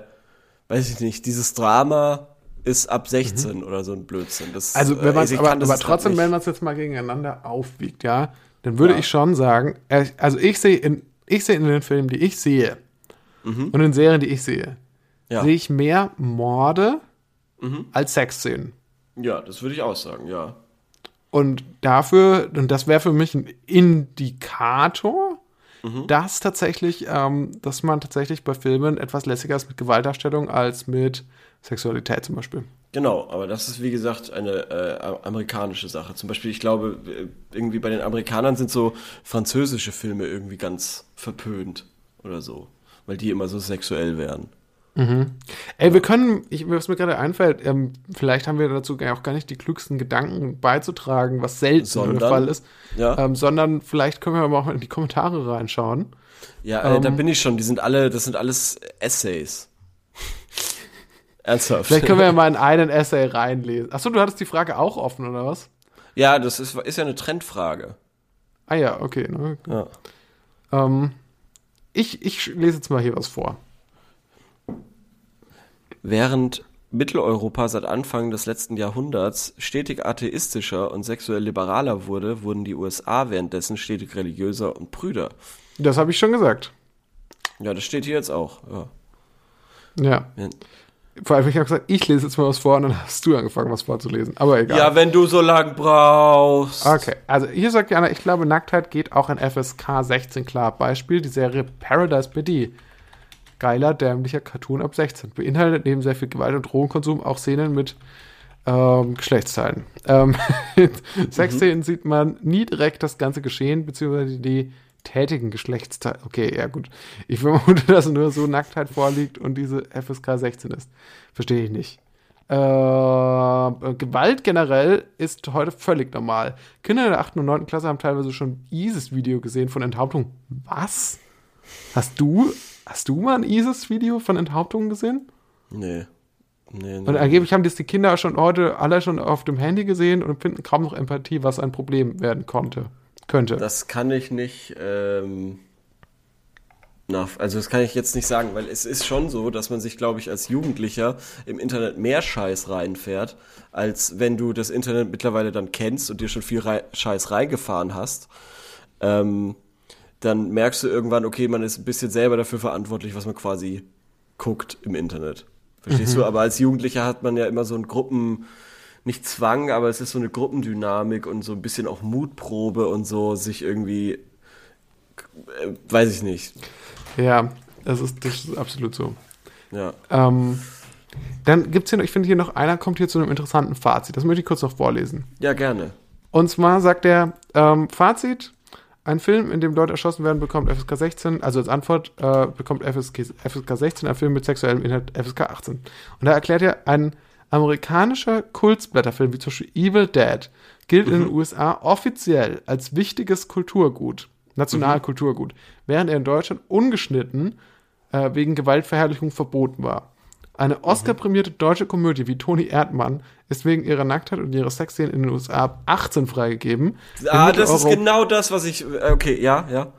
weiß ich nicht, dieses Drama ist ab sechzehn mhm. oder so ein Blödsinn. Das, also wenn man es, aber, aber trotzdem, wenn man es jetzt mal gegeneinander aufwiegt, ja, dann würde ja. ich schon sagen, also ich sehe in ich sehe in den Filmen, die ich sehe mhm. und in Serien, die ich sehe, ja. sehe ich mehr Morde mhm. als Sexszenen. Ja, das würde ich auch sagen, ja. Und dafür, und das wäre für mich ein Indikator, mhm. dass tatsächlich, ähm, dass man tatsächlich bei Filmen etwas lässiger ist mit Gewaltdarstellung als mit Sexualität zum Beispiel. Genau, aber das ist wie gesagt eine äh, amerikanische Sache. Zum Beispiel, ich glaube, irgendwie bei den Amerikanern sind so französische Filme irgendwie ganz verpönt oder so, weil die immer so sexuell wären. Mhm. Ey, wir können, ich, was mir gerade einfällt, ähm, vielleicht haben wir dazu auch gar nicht die klügsten Gedanken beizutragen, was selten sondern, der Fall ist, ja. ähm, sondern vielleicht können wir aber auch mal in die Kommentare reinschauen. Ja, ey, ähm, da bin ich schon, die sind alle, das sind alles Essays. Ernsthaft. Vielleicht können wir ja mal in einen Essay reinlesen. Achso, du hattest die Frage auch offen, oder was? Ja, das ist, ist ja eine Trendfrage. Ah ja, okay. Ne? Ja. Ähm, ich, ich lese jetzt mal hier was vor. Während Mitteleuropa seit Anfang des letzten Jahrhunderts stetig atheistischer und sexuell liberaler wurde, wurden die U S A währenddessen stetig religiöser und prüder. Das habe ich schon gesagt. Ja, das steht hier jetzt auch. Ja. ja. ja. Vor allem, ich habe gesagt, ich lese jetzt mal was vor und dann hast du angefangen, was vorzulesen. Aber egal. Ja, wenn du so lang brauchst. Okay, also hier sagt Jana, ich glaube, Nacktheit geht auch in F S K sechzehn klar. Beispiel die Serie Paradise B D. Geiler, dämlicher Cartoon ab sechzehn. Beinhaltet neben sehr viel Gewalt- und Drogenkonsum auch Szenen mit ähm, Geschlechtsteilen. Ähm, in mhm. Sexszenen sieht man nie direkt das ganze Geschehen, beziehungsweise die tätigen Geschlechtsteile. Okay, ja gut. Ich vermute, dass nur so Nacktheit vorliegt und diese F S K sechzehn ist. Verstehe ich nicht. Äh, Gewalt generell ist heute völlig normal. Kinder in der achten und neunten Klasse haben teilweise schon ISIS-Video gesehen von Enthauptung. Was? Hast du... Hast du mal ein ISIS-Video von Enthauptungen gesehen? Nee. nee, nee und angeblich nee. haben das die Kinder schon heute alle schon auf dem Handy gesehen und empfinden kaum noch Empathie, was ein Problem werden konnte, könnte. Das kann ich nicht, ähm, na, also das kann ich jetzt nicht sagen, weil es ist schon so, dass man sich, glaube ich, als Jugendlicher im Internet mehr Scheiß reinfährt, als wenn du das Internet mittlerweile dann kennst und dir schon viel Re- Scheiß reingefahren hast. Ähm, dann merkst du irgendwann, okay, man ist ein bisschen selber dafür verantwortlich, was man quasi guckt im Internet. Verstehst mhm. du? Aber als Jugendlicher hat man ja immer so einen Gruppen, nicht Zwang, aber es ist so eine Gruppendynamik und so ein bisschen auch Mutprobe und so, sich irgendwie, äh, weiß ich nicht. Ja, das ist, das ist absolut so. Ja. Ähm, dann gibt's hier noch, ich finde hier noch, einer kommt hier zu einem interessanten Fazit. Das möchte ich kurz noch vorlesen. Ja, gerne. Und zwar sagt er, ähm, Fazit, ein Film, in dem Leute erschossen werden, bekommt F S K sechzehn, also als Antwort äh, bekommt F S K sechzehn, ein Film mit sexuellem Inhalt F S K achtzehn. Und da erklärt er, ein, Amerikanischer Kultblätterfilm wie zum Beispiel Evil Dead gilt mhm. in den U S A offiziell als wichtiges Kulturgut, Nationalkulturgut, mhm. während er in Deutschland ungeschnitten äh, wegen Gewaltverherrlichung verboten war. Eine Oscar-prämierte deutsche Komödie wie Toni Erdmann ist wegen ihrer Nacktheit und ihrer Sexszenen in den U S A ab achtzehn freigegeben. Ah, das ist genau das, was ich... Okay, ja, ja.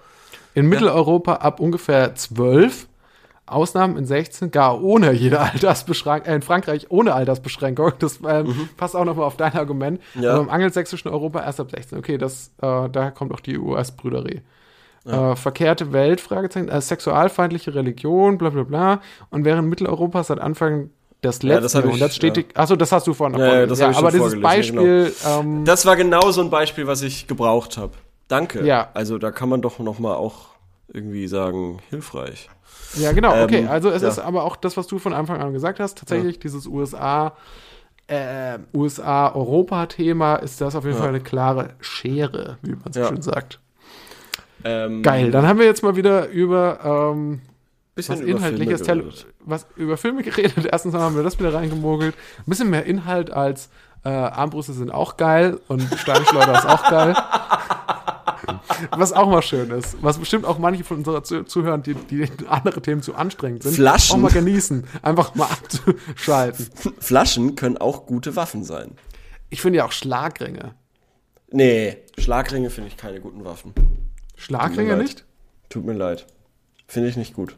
In Mitteleuropa ab ungefähr zwölf, Ausnahmen in sechzehn, gar ohne jede Altersbeschränkung, äh, in Frankreich ohne Altersbeschränkung, das ähm, mhm. passt auch nochmal auf dein Argument, ja. aber im angelsächsischen Europa erst ab sechzehn. Okay, das, äh, da kommt auch die U S-Brüderie. Ja. Äh, verkehrte Welt, Fragezeichen, äh, sexualfeindliche Religion, bla bla bla. Und während Mitteleuropa seit Anfang des letzten Jahrhunderts stetig. Achso, das hast du vorhin noch ja, ja, ja, aber dieses Beispiel. Ja, genau. ähm, das war genau so ein Beispiel, was ich gebraucht habe. Danke. Ja. Also da kann man doch nochmal auch irgendwie sagen, hilfreich. Ja, genau, ähm, okay. Also es ja. ist aber auch das, was du von Anfang an gesagt hast, tatsächlich ja. dieses U S A, äh, U S A-Europa-Thema ist das auf jeden ja. Fall eine klare Schere, wie man so ja. schön sagt. Ähm, Geil, dann haben wir jetzt mal wieder über ähm, bisschen was Inhaltliches, über Filme was über Filme geredet. Erstens haben wir das wieder reingemogelt. Ein bisschen mehr Inhalt als äh, Armbrüste sind auch geil und Steinschleuder ist auch geil. Was auch mal schön ist. Was bestimmt auch manche von unseren Zuh- Zuhörern, die, die andere Themen zu anstrengend sind, Flaschen. Auch mal genießen. Einfach mal abzuschalten. Flaschen können auch gute Waffen sein. Ich finde ja auch Schlagringe. Nee, Schlagringe finde ich keine guten Waffen. Schlagringe nicht? Tut mir leid. Finde ich nicht gut.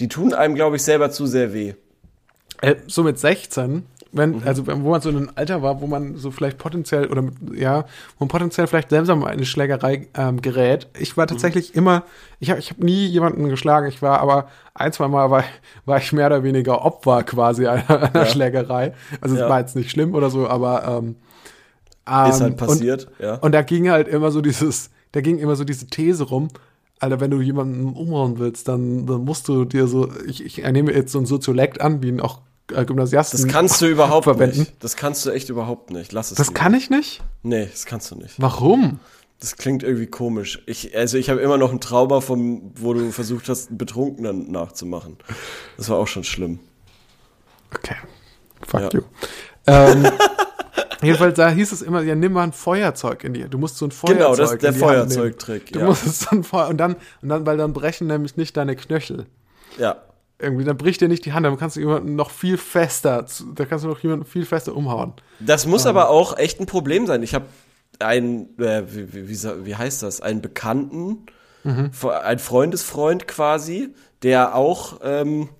Die tun einem, glaube ich, selber zu sehr weh. Äh, so mit sechzehn, wenn, mhm. also wo man so in einem Alter war, wo man so vielleicht potenziell, oder mit, ja, wo man potenziell vielleicht selber mal in eine Schlägerei ähm, gerät. Ich war tatsächlich mhm. immer, ich habe ich hab nie jemanden geschlagen, ich war aber ein, zwei Mal war, war ich mehr oder weniger Opfer quasi einer, einer ja. Schlägerei. Also es ja. war jetzt nicht schlimm oder so, aber ähm, ähm, ist halt passiert, und, ja. Und da ging halt immer so dieses Da ging immer so diese These rum, Alter, wenn du jemanden umhauen willst, dann, dann musst du dir so, ich, ich nehme jetzt so ein Soziolekt an, wie ihn auch äh, Gymnasiasten verwenden. Das kannst du überhaupt verwenden. nicht. Das kannst du echt überhaupt nicht. Lass es. Das lieber. Kann ich nicht? Nee, das kannst du nicht. Warum? Das klingt irgendwie komisch. Ich, also ich habe immer noch ein Trauma, vom, wo du versucht hast, einen Betrunkenen nachzumachen. Das war auch schon schlimm. Okay. Fuck ja. you. Ähm... Jedenfalls, da hieß es immer, ja, nimm mal ein Feuerzeug in dir. Du musst so ein Feuerzeug Genau, das ist der Feuerzeugtrick. Du ja. musst so ein Feuer, und dann, und dann, weil dann brechen nämlich nicht deine Knöchel. Ja. Irgendwie, dann bricht dir nicht die Hand, dann kannst du jemanden noch viel fester, da kannst du noch jemanden viel fester umhauen. Das muss ähm. aber auch echt ein Problem sein. Ich habe einen, äh, wie, wie, wie heißt das, einen Bekannten, mhm. ein Freundesfreund quasi, der auch, ähm,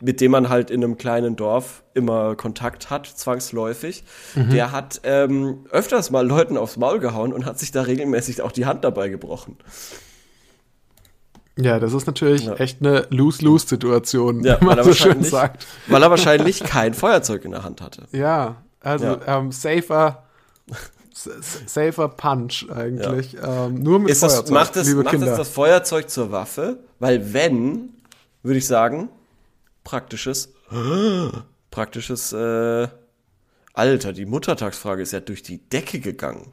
mit dem man halt in einem kleinen Dorf immer Kontakt hat, zwangsläufig, mhm. der hat ähm, öfters mal Leuten aufs Maul gehauen und hat sich da regelmäßig auch die Hand dabei gebrochen. Ja, das ist natürlich ja. echt eine Lose-Lose-Situation, ja, wie man so schön sagt. Weil er wahrscheinlich kein Feuerzeug in der Hand hatte. Ja, also ja. Ähm, safer safer Punch eigentlich. Ja. Ähm, nur mit ist Feuerzeug, das, macht das, liebe macht Kinder. Macht das das Feuerzeug zur Waffe? Weil wenn, würde ich sagen... Praktisches, praktisches, äh, Alter, die Muttertagsfrage ist ja durch die Decke gegangen.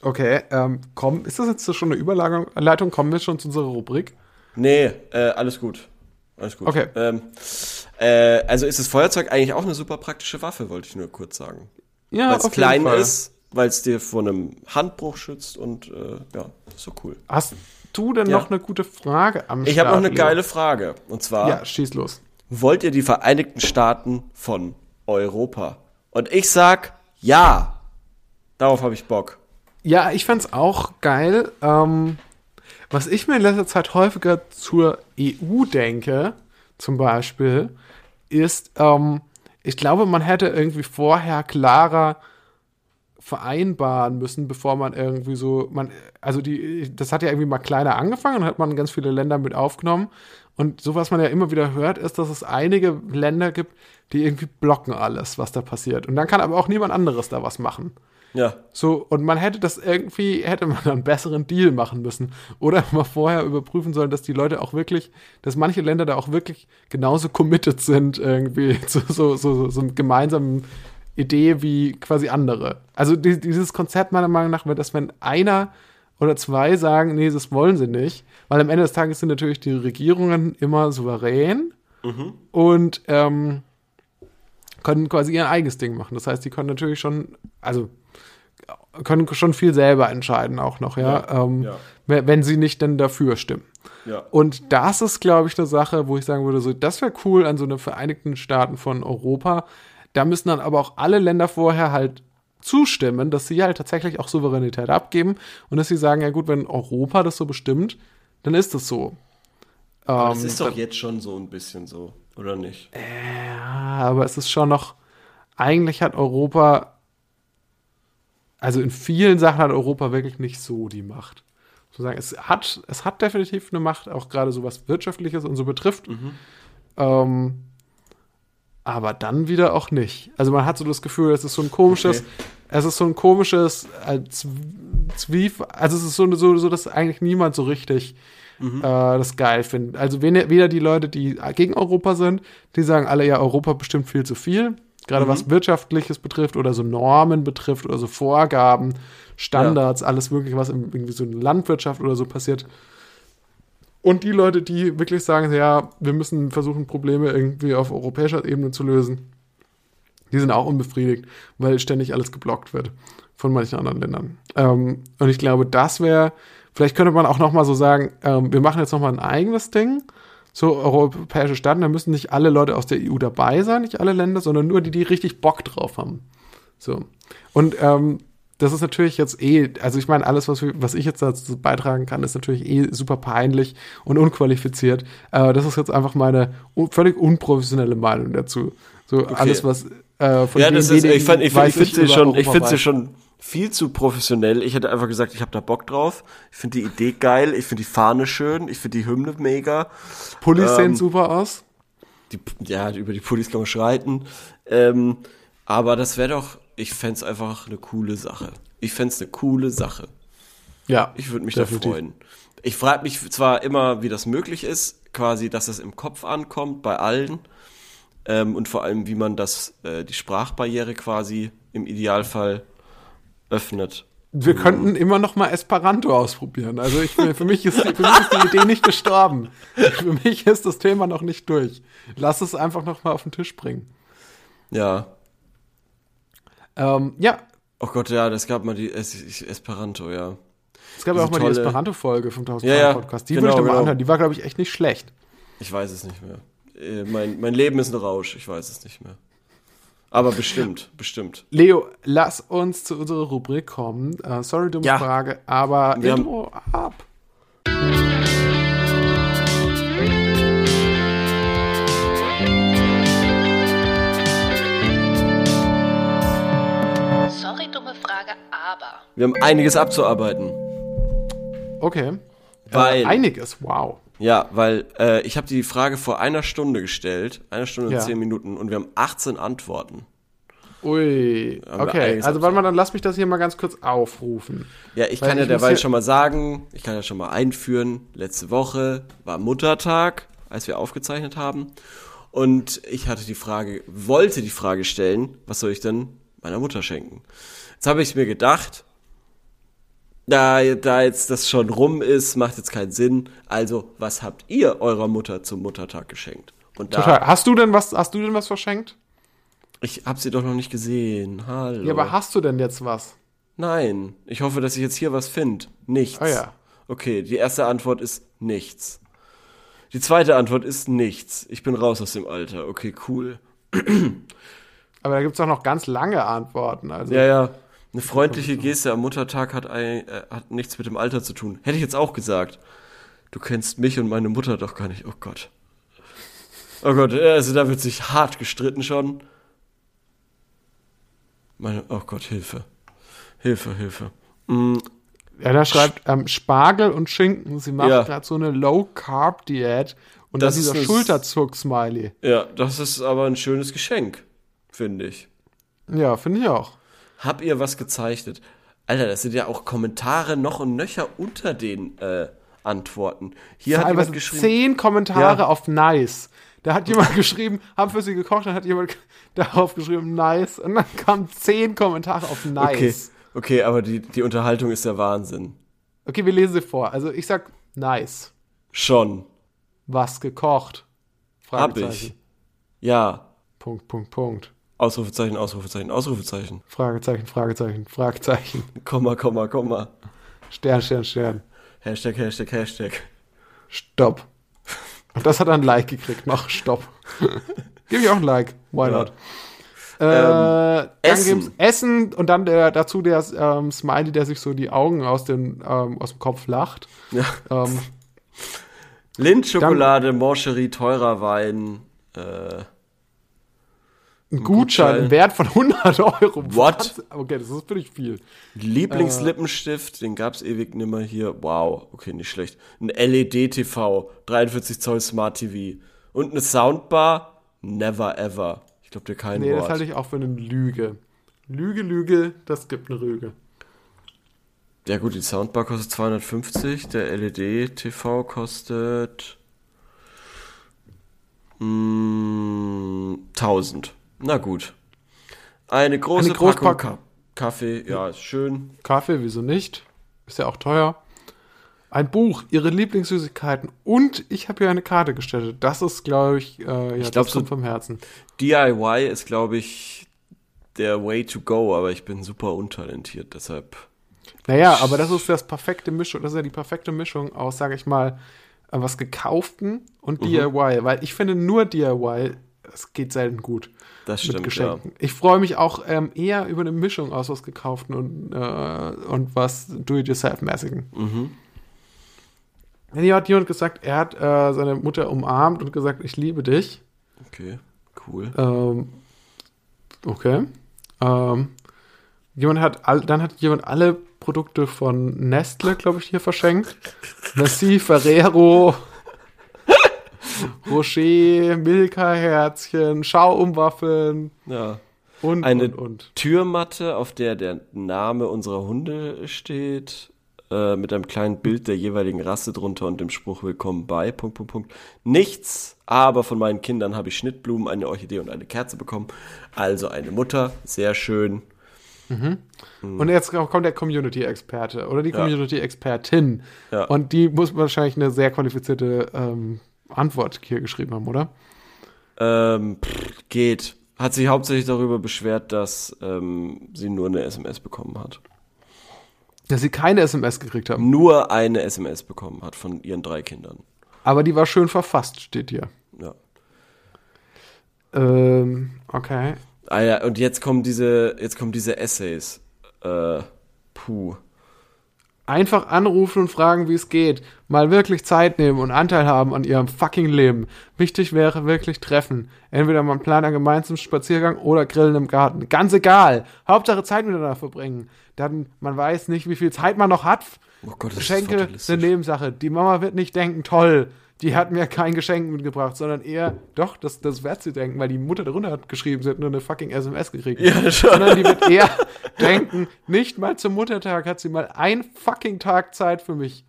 Okay, ähm, komm, ist das jetzt schon eine Überleitung? Kommen wir schon zu unserer Rubrik? Nee, äh, alles gut. Alles gut. Okay. Ähm, äh, also ist das Feuerzeug eigentlich auch eine super praktische Waffe, wollte ich nur kurz sagen. Ja, weil's auf klein jeden Fall. Ist, weil es dir vor einem Handbruch schützt und, äh, ja, so cool. Hast du denn ja. noch eine gute Frage am Start? Ich habe noch eine Leo. geile Frage. Und zwar. Ja, schieß los. Wollt ihr die Vereinigten Staaten von Europa? Und ich sag, ja. Darauf habe ich Bock. Ja, ich fand's auch geil. Ähm, was ich mir in letzter Zeit häufiger zur E U denke, zum Beispiel, ist, ähm, ich glaube, man hätte irgendwie vorher klarer vereinbaren müssen, bevor man irgendwie so, man, also die, das hat ja irgendwie mal kleiner angefangen und hat man ganz viele Länder mit aufgenommen. Und so, was man ja immer wieder hört, ist, dass es einige Länder gibt, die irgendwie blocken alles, was da passiert. Und dann kann aber auch niemand anderes da was machen. Ja. So, und man hätte das irgendwie, hätte man einen besseren Deal machen müssen. Oder mal vorher überprüfen sollen, dass die Leute auch wirklich, dass manche Länder da auch wirklich genauso committed sind irgendwie zu so, so, so, so einem gemeinsamen Idee wie quasi andere. Also die, dieses Konzept meiner Meinung nach, dass wenn einer oder zwei sagen, nee, das wollen sie nicht, weil am Ende des Tages sind natürlich die Regierungen immer souverän mhm. und ähm, können quasi ihr eigenes Ding machen. Das heißt, die können natürlich schon, also können schon viel selber entscheiden auch noch, ja, ja, ähm, ja. wenn sie nicht dann dafür stimmen. Ja. Und das ist, glaube ich, eine Sache, wo ich sagen würde, so, das wäre cool an so einem Vereinigten Staaten von Europa. Da müssen dann aber auch alle Länder vorher halt zustimmen, dass sie halt tatsächlich auch Souveränität abgeben und dass sie sagen, ja gut, wenn Europa das so bestimmt, dann ist das so. Aber ähm, das ist doch dann, jetzt schon so ein bisschen so, oder nicht? Ja, äh, aber es ist schon noch, eigentlich hat Europa, also in vielen Sachen hat Europa wirklich nicht so die Macht. Sozusagen, es hat, es hat definitiv eine Macht, auch gerade so was Wirtschaftliches und so betrifft. Mhm. Ähm, aber dann wieder auch nicht. Also man hat so das Gefühl, es ist so ein komisches, okay. es ist so ein komisches äh, Zwief, also es ist so, so, so, dass eigentlich niemand so richtig mhm. äh, das geil findet. Also weder die Leute, die gegen Europa sind, die sagen alle, ja, Europa bestimmt viel zu viel. Gerade mhm. was Wirtschaftliches betrifft oder so Normen betrifft oder so Vorgaben, Standards, ja. alles wirklich, was in irgendwie so in Landwirtschaft oder so passiert. Und die Leute, die wirklich sagen, ja, wir müssen versuchen, Probleme irgendwie auf europäischer Ebene zu lösen, die sind auch unbefriedigt, weil ständig alles geblockt wird von manchen anderen Ländern. Ähm, und ich glaube, das wäre, vielleicht könnte man auch nochmal so sagen, ähm, wir machen jetzt nochmal ein eigenes Ding, so europäische Staaten, da müssen nicht alle Leute aus der E U dabei sein, nicht alle Länder, sondern nur die, die richtig Bock drauf haben. So. Und ähm, das ist natürlich jetzt eh, also ich meine, alles, was, wir, was ich jetzt dazu beitragen kann, ist natürlich eh super peinlich und unqualifiziert. Äh, das ist jetzt einfach meine un- völlig unprofessionelle Meinung dazu. So okay. Alles, was äh, von ja, das ist, ich fand, ich finde sie schon, ich finde sie schon viel zu professionell. Ich hätte einfach gesagt, ich habe da Bock drauf. Ich finde die Idee geil. Ich finde die Fahne schön. Ich finde die Hymne mega. Pullis ähm, sehen super aus. Die, ja, über die Pullis kann man schreiten. Ähm, aber das wäre doch, ich fände es einfach eine coole Sache. Ich fände es eine coole Sache. Ja. Ich würde mich definitiv da freuen. Ich frage mich zwar immer, wie das möglich ist, quasi, dass es im Kopf ankommt bei allen. Ähm, und vor allem, wie man das, äh, die Sprachbarriere quasi im Idealfall öffnet. Wir mhm. könnten immer noch mal Esperanto ausprobieren. Also ich, für, mich ist, für mich ist die Idee nicht gestorben. Für mich ist das Thema noch nicht durch. Lass es einfach noch mal auf den Tisch bringen. Ja. Ähm, ja. Oh Gott, ja, das gab mal die es- Esperanto, ja. Es gab ja auch mal tolle die Esperanto-Folge vom tausend Fragen Podcast. Die genau, würde ich doch mal genau. anhören. Die war, glaube ich, echt nicht schlecht. Ich weiß es nicht mehr. Äh, mein, mein Leben ist ein Rausch. Ich weiß es nicht mehr. Aber bestimmt, bestimmt. Leo, lass uns zu unserer Rubrik kommen. Uh, sorry, dumme ja. Frage, aber wir Intro haben... ab. Sorry, dumme Frage, aber... Wir haben einiges abzuarbeiten. Okay. Weil, äh, einiges, wow. Ja, weil äh, ich habe die Frage vor einer Stunde gestellt, einer Stunde und ja. zehn Minuten, und wir haben achtzehn Antworten. Ui, okay, also warte mal, dann lass mich das hier mal ganz kurz aufrufen. Ja, ich weil kann ja ich derweil schon mal sagen, ich kann ja schon mal einführen, letzte Woche war Muttertag, als wir aufgezeichnet haben, und ich hatte die Frage, wollte die Frage stellen, was soll ich denn meiner Mutter schenken? Jetzt habe ich mir gedacht, Da, da jetzt das schon rum ist, macht jetzt keinen Sinn. Also, was habt ihr eurer Mutter zum Muttertag geschenkt? Und da, total. Hast du denn was, hast du denn was verschenkt? Ich hab sie doch noch nicht gesehen. Hallo. Ja, aber hast du denn jetzt was? Nein. Ich hoffe, dass ich jetzt hier was finde. Nichts. Ah, ja. Okay, die erste Antwort ist nichts. Die zweite Antwort ist nichts. Ich bin raus aus dem Alter. Okay, cool. Aber da gibt's auch noch ganz lange Antworten. Also. Ja, ja. Eine freundliche Geste am Muttertag hat, ein, äh, hat nichts mit dem Alter zu tun. Hätte ich jetzt auch gesagt. Du kennst mich und meine Mutter doch gar nicht. Oh Gott. Oh Gott, also da wird sich hart gestritten schon. Meine, oh Gott, Hilfe. Hilfe, Hilfe. Mm. Ja, da schreibt ähm, Spargel und Schinken. Sie macht ja. gerade so eine Low-Carb-Diät. Und das dann dieser Schulterzuck-Smiley. Ja, das ist aber ein schönes Geschenk, finde ich. Ja, finde ich auch. Habt ihr was gezeichnet? Alter, das sind ja auch Kommentare noch und nöcher unter den äh, Antworten. Hier hat jemand geschrieben... Zehn Kommentare ja. auf nice. Da hat jemand geschrieben, haben für sie gekocht, dann hat jemand darauf geschrieben, nice. Und dann kamen zehn Kommentare auf nice. Okay, okay, aber die, die Unterhaltung ist der Wahnsinn. Okay, wir lesen sie vor. Also ich sag nice. Schon. Was gekocht? Hab ich. Ja. Punkt, Punkt, Punkt. Ausrufezeichen, Ausrufezeichen, Ausrufezeichen. Fragezeichen, Fragezeichen, Fragezeichen. Komma, Komma, Komma. Stern, Stern, Stern. Hashtag, Hashtag, Hashtag. Stopp. Und das hat er ein Like gekriegt. Mach Stopp. Gib ich auch ein Like. Why not? Ja. Äh, ähm, Essen. Essen und dann der, dazu der ähm, Smiley, der sich so die Augen aus dem, ähm, aus dem Kopf lacht. Ja. Ähm, Lindschokolade, Morcherie, teurer Wein. Äh. Ein Gutschein, ein Wert von hundert Euro. What? Okay, das ist wirklich viel. Lieblingslippenstift, äh, den gab's ewig nimmer hier. Wow, okay, nicht schlecht. Ein L E D T V, dreiundvierzig Zoll Smart T V. Und eine Soundbar, never ever. Ich glaube dir kein nee, Wort. Nee, das halte ich auch für eine Lüge. Lüge, Lüge, das gibt eine Rüge. Ja gut, die Soundbar kostet zweihundertfünfzig, der L E D T V kostet mh, tausend. Na gut. Eine große Eine Packung Pack- Kaffee, ja, ist schön. Kaffee, wieso nicht? Ist ja auch teuer. Ein Buch, ihre Lieblingssüßigkeiten und ich habe hier eine Karte gestellt. Das ist, glaube ich, äh, ja, ich glaub, das kommt so vom Herzen. D I Y ist, glaube ich, der Way to go, aber ich bin super untalentiert, deshalb. Naja, aber das ist das perfekte Mischung, das ist ja die perfekte Mischung aus, sage ich mal, was Gekauften und mhm. D I Y, weil ich finde nur D I Y, es geht selten gut. Das stimmt, ja. Ich freue mich auch ähm, eher über eine Mischung aus was Gekauften und, äh, und was Do-it-yourself-mäßigen. Mhm. Hier hat jemand gesagt, er hat äh, seine Mutter umarmt und gesagt, ich liebe dich. Okay, cool. Ähm, okay. Ähm, jemand hat all, dann hat jemand alle Produkte von Nestle, glaube ich, hier verschenkt. Merci, Ferrero, Rocher, Milka-Herzchen, Schaumwaffeln. Ja. Und, eine und, und. Türmatte, auf der der Name unserer Hunde steht, äh, mit einem kleinen Bild der jeweiligen Rasse drunter und dem Spruch Willkommen bei, Punkt, Punkt, Punkt. Nichts, aber von meinen Kindern habe ich Schnittblumen, eine Orchidee und eine Kerze bekommen. Also eine Mutter, sehr schön. Mhm. Mhm. Und jetzt kommt der Community-Experte oder die Community-Expertin. Ja. Und die muss wahrscheinlich eine sehr qualifizierte ähm, Antwort hier geschrieben haben, oder? Ähm, pff, geht. Hat sich hauptsächlich darüber beschwert, dass ähm, sie nur eine S M S bekommen hat. Dass sie keine S M S gekriegt haben? Nur eine S M S bekommen hat von ihren drei Kindern. Aber die war schön verfasst, steht hier. Ja. Ähm, okay. Ah ja, und jetzt kommen diese, jetzt kommen diese Essays. Äh, puh. Einfach anrufen und fragen, wie es geht. Mal wirklich Zeit nehmen und Anteil haben an ihrem fucking Leben. Wichtig wäre wirklich Treffen. Entweder man plant einen gemeinsamen Spaziergang oder Grillen im Garten. Ganz egal. Hauptsache Zeit miteinander verbringen. Dann, man weiß nicht, wie viel Zeit man noch hat. Oh Gott, das Geschenke sind Nebensache. Die Mama wird nicht denken, toll, die hat mir kein Geschenk mitgebracht, sondern eher, doch, das, das wird sie denken, weil die Mutter darunter hat geschrieben, sie hat nur eine fucking S M S gekriegt. Ja, schon. Sondern die wird eher denken, nicht mal zum Muttertag hat sie mal einen fucking Tag Zeit für mich.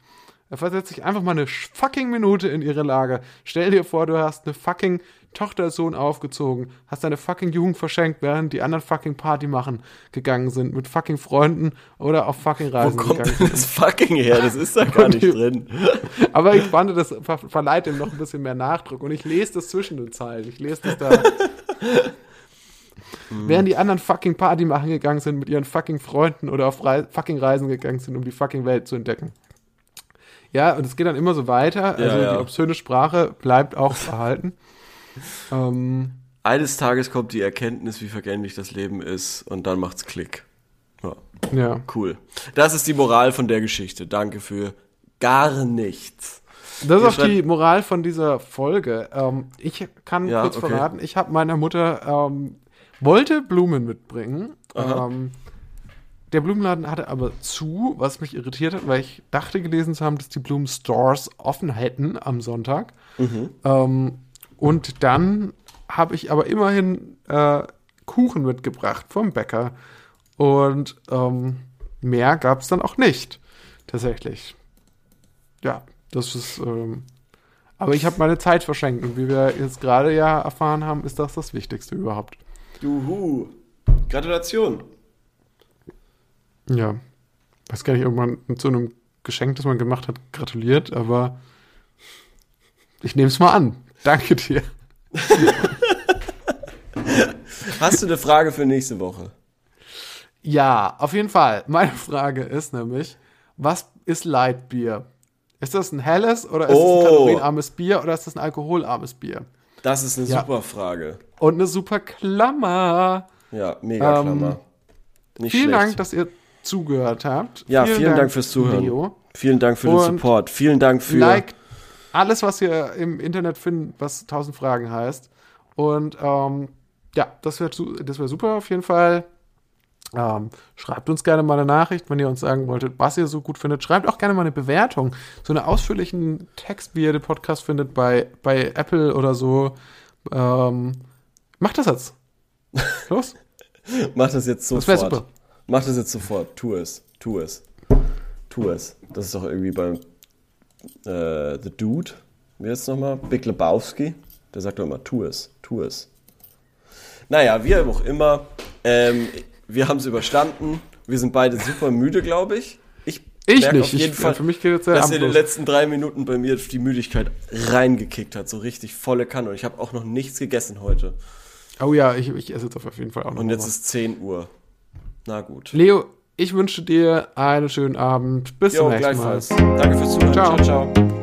Da versetzt sich einfach mal eine fucking Minute in ihre Lage. Stell dir vor, du hast eine fucking Tochtersohn aufgezogen, hast deine fucking Jugend verschenkt, während die anderen fucking Party machen gegangen sind, mit fucking Freunden oder auf fucking Reisen gegangen sind. Wo kommt denn das fucking her? Das ist da gar nicht drin. Aber ich fand, das ver- verleiht ihm noch ein bisschen mehr Nachdruck und ich lese das zwischen den Zeilen. Ich lese das da. Während die anderen fucking Party machen gegangen sind, mit ihren fucking Freunden oder auf Re- fucking Reisen gegangen sind, um die fucking Welt zu entdecken. Ja, und es geht dann immer so weiter. Ja, also ja. Die obszöne Sprache bleibt auch erhalten. ähm, Eines Tages kommt die Erkenntnis, wie vergänglich das Leben ist, und dann macht's Klick. Ja. Ja. Cool. Das ist die Moral von der Geschichte. Danke für gar nichts. Das ist auch die Moral von dieser Folge. Ähm, ich kann ja, kurz okay. verraten, ich habe meiner Mutter, ähm, wollte Blumen mitbringen. Ähm, der Blumenladen hatte aber zu, was mich irritiert hat, weil ich dachte gelesen zu haben, dass die Blumenstores offen hätten am Sonntag. Mhm. Ähm, und dann habe ich aber immerhin äh, Kuchen mitgebracht vom Bäcker. Und ähm, mehr gab es dann auch nicht, tatsächlich. Ja, das ist. Ähm, aber ich habe meine Zeit verschenkt. Und wie wir jetzt gerade ja erfahren haben, ist das das Wichtigste überhaupt. Juhu. Gratulation. Ja. Weiß gar nicht, ob man zu einem Geschenk, das man gemacht hat, gratuliert, aber ich nehme es mal an. Danke dir. Hast du eine Frage für nächste Woche? Ja, auf jeden Fall. Meine Frage ist nämlich, was ist Lightbier? Ist das ein helles oder ist oh. das ein kalorienarmes Bier oder ist das ein alkoholarmes Bier? Das ist eine ja. super Frage. Und eine super Klammer. Ja, mega Klammer. Ähm, Nicht vielen schlecht. Dank, dass ihr zugehört habt. Ja, vielen, vielen Dank, Dank fürs Zuhören. Leo. Vielen Dank für Und den Support. Vielen Dank für... Like alles, was ihr im Internet findet, was tausend Fragen heißt. Und ähm, ja, das wäre das wär super auf jeden Fall. Ähm, schreibt uns gerne mal eine Nachricht, wenn ihr uns sagen wolltet, was ihr so gut findet. Schreibt auch gerne mal eine Bewertung. So einen ausführlichen Text, wie ihr den Podcast findet bei, bei Apple oder so. Ähm, macht das jetzt. Los. Mach das jetzt sofort. Das wäre super. Mach das jetzt sofort. Tu es. Tu es. Tu es. Das ist doch irgendwie beim äh, The Dude. Wie jetzt nochmal? Big Lebowski. Der sagt doch immer, tu es. Tu es. Naja, wie auch immer. Ähm, wir haben es überstanden. Wir sind beide super müde, glaube ich. Ich, ich merke auf jeden ich, Fall, für mich geht jetzt der dass Abend ihr in den los. letzten drei Minuten bei mir die Müdigkeit reingekickt hat. So richtig volle Kanne. Und ich habe auch noch nichts gegessen heute. Oh ja, ich, ich esse jetzt auf jeden Fall auch noch. Und jetzt mal. Ist zehn Uhr. Na gut. Leo, ich wünsche dir einen schönen Abend. Bis jo, zum nächsten Mal. Danke fürs Zuhören. Ciao, ciao. ciao.